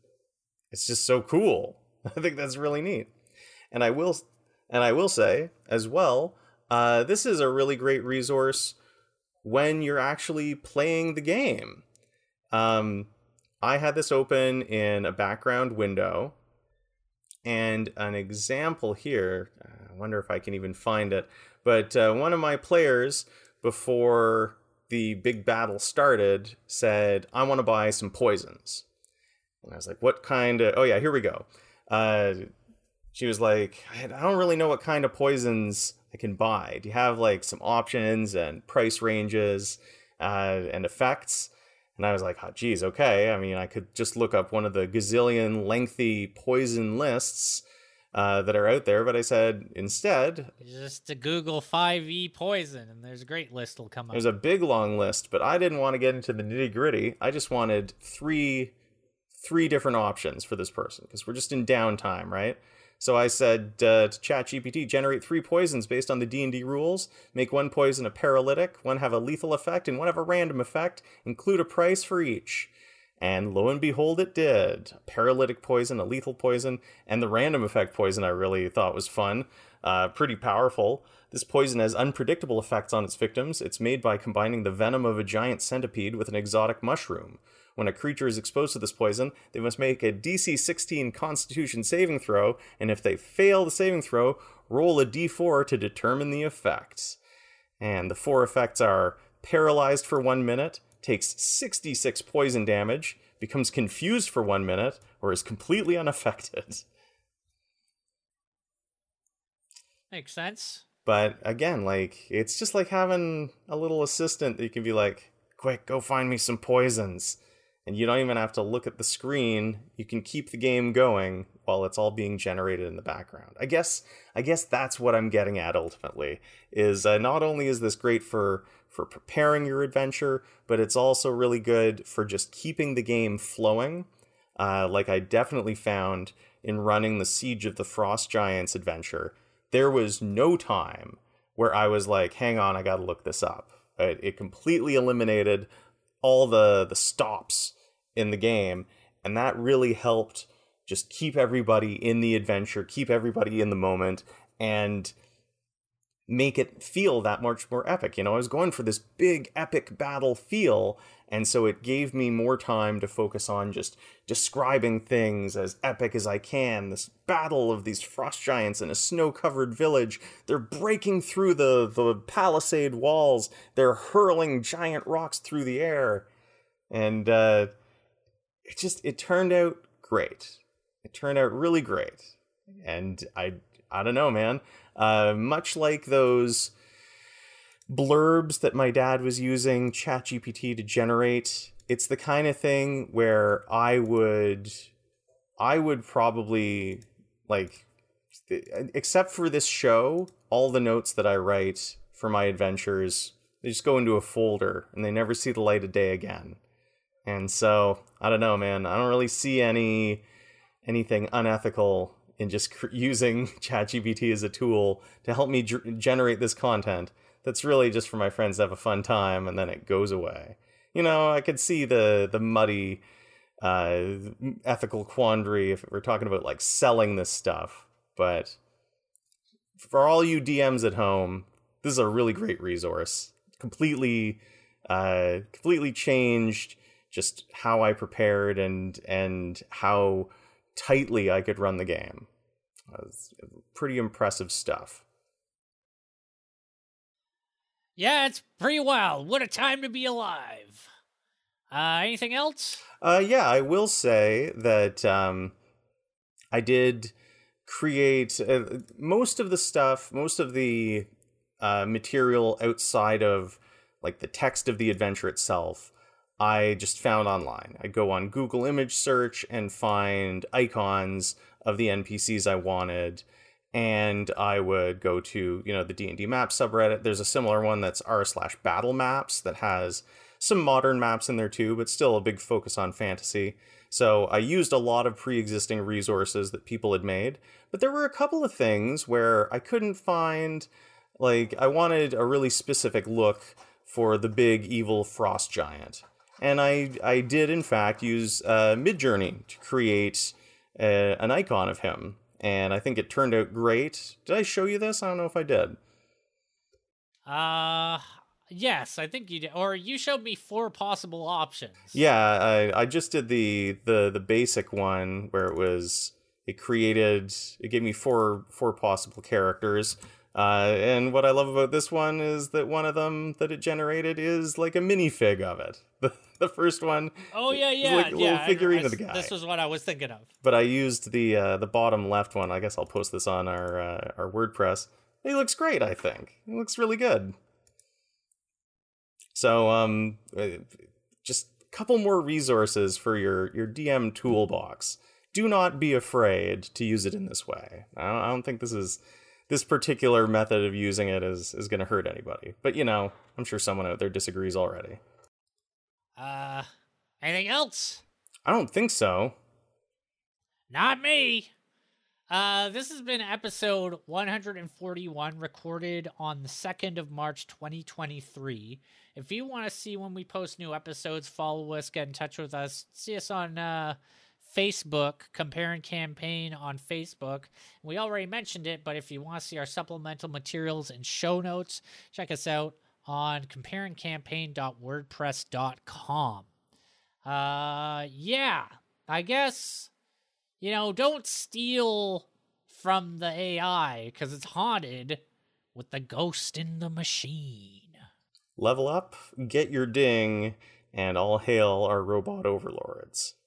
it's just so cool. I think that's really neat. And I will say as well, this is a really great resource when you're actually playing the game. I had this open in a background window, and an example here, I wonder if I can even find it, but one of my players, before the big battle started, said, I want to buy some poisons. And I was like, what kind of, oh yeah, here we go. She was like, I don't really know what kind of poisons I can buy. Do you have like some options and price ranges and effects? And I was like, oh, geez, okay. I mean, I could just look up one of the gazillion lengthy poison lists that are out there. But I said, instead, just to Google 5e poison, and there's a great list will come up. There's a big, long list, but I didn't want to get into the nitty-gritty. I just wanted three different options for this person, because we're just in downtime, right? So I said to ChatGPT, generate 3 poisons based on the D&D rules, make 1 poison a paralytic, 1 have a lethal effect, and 1 have a random effect, include a price for each. And lo and behold, it did. A paralytic poison, a lethal poison, and the random effect poison I really thought was fun, pretty powerful. This poison has unpredictable effects on its victims. It's made by combining the venom of a giant centipede with an exotic mushroom. When a creature is exposed to this poison, they must make a DC 16 Constitution saving throw, and if they fail the saving throw, roll a D4 to determine the effects. And the 4 effects are paralyzed for 1 minute, takes 66 poison damage, becomes confused for 1 minute, or is completely unaffected. Makes sense. But again, like, it's just like having a little assistant that you can be like, quick, go find me some poisons. And you don't even have to look at the screen. You can keep the game going while it's all being generated in the background. I guess that's what I'm getting at ultimately, is not only is this great for preparing your adventure, but it's also really good for just keeping the game flowing. Like I definitely found in running the Siege of the Frost Giants adventure, there was no time where I was like, hang on, I got to look this up. It completely eliminated all the stops in the game, and that really helped just keep everybody in the adventure, keep everybody in the moment, and make it feel that much more epic. You know, I was going for this big epic battle feel, and so it gave me more time to focus on just describing things as epic as I can. This battle of these frost giants in a snow-covered village. They're breaking through the palisade walls. They're hurling giant rocks through the air. And it turned out great. It turned out really great. And I don't know, man. Much like those blurbs that my dad was using ChatGPT to generate, it's the kind of thing where I would probably, like, except for this show, all the notes that I write for my adventures, they just go into a folder and they never see the light of day again. And so I don't know, man, I don't really see anything unethical in just using ChatGPT as a tool to help me generate this content. That's really just for my friends to have a fun time, and then it goes away. You know, I could see the muddy ethical quandary if we're talking about, like, selling this stuff. But for all you DMs at home, this is a really great resource. Completely changed just how I prepared and how tightly I could run the game. It's pretty impressive stuff. Yeah, it's pretty wild. What a time to be alive. Anything else? Yeah, I will say that I did create most of the stuff, most of the material outside of, like, the text of the adventure itself, I just found online. I'd go on Google image search and find icons of the NPCs I wanted. And I would go to, you know, the D&D map subreddit. There's a similar one that's r/battle maps that has some modern maps in there too, but still a big focus on fantasy. So I used a lot of pre-existing resources that people had made, but there were a couple of things where I couldn't find, like, I wanted a really specific look for the big evil frost giant. And I did in fact use Midjourney to create an icon of him. And I think it turned out great. Did I show you this? I don't know if I did. Yes, I think you did. Or you showed me 4 possible options. Yeah, I just did the basic one where it gave me four possible characters. And what I love about this one is that one of them that it generated is like a minifig of it. The first one. Oh yeah, like a little figurine of the guy. This was what I was thinking of. But I used the bottom left one. I guess I'll post this on our WordPress. He looks great, I think. He looks really good. So just a couple more resources for your DM toolbox. Do not be afraid to use it in this way. I don't think this particular method of using it is going to hurt anybody. But, you know, I'm sure someone out there disagrees already. Anything else? I don't think so. Not me. This has been episode 141, recorded on the 2nd of March, 2023. If you want to see when we post new episodes, follow us, get in touch with us, see us on, Facebook, Compare and Campaign on Facebook. We already mentioned it, but if you want to see our supplemental materials and show notes, check us out on compareandcampaign.wordpress.com. Yeah, I guess, you know, don't steal from the AI, because it's haunted with the ghost in the machine. Level up, get your ding, and all hail our robot overlords.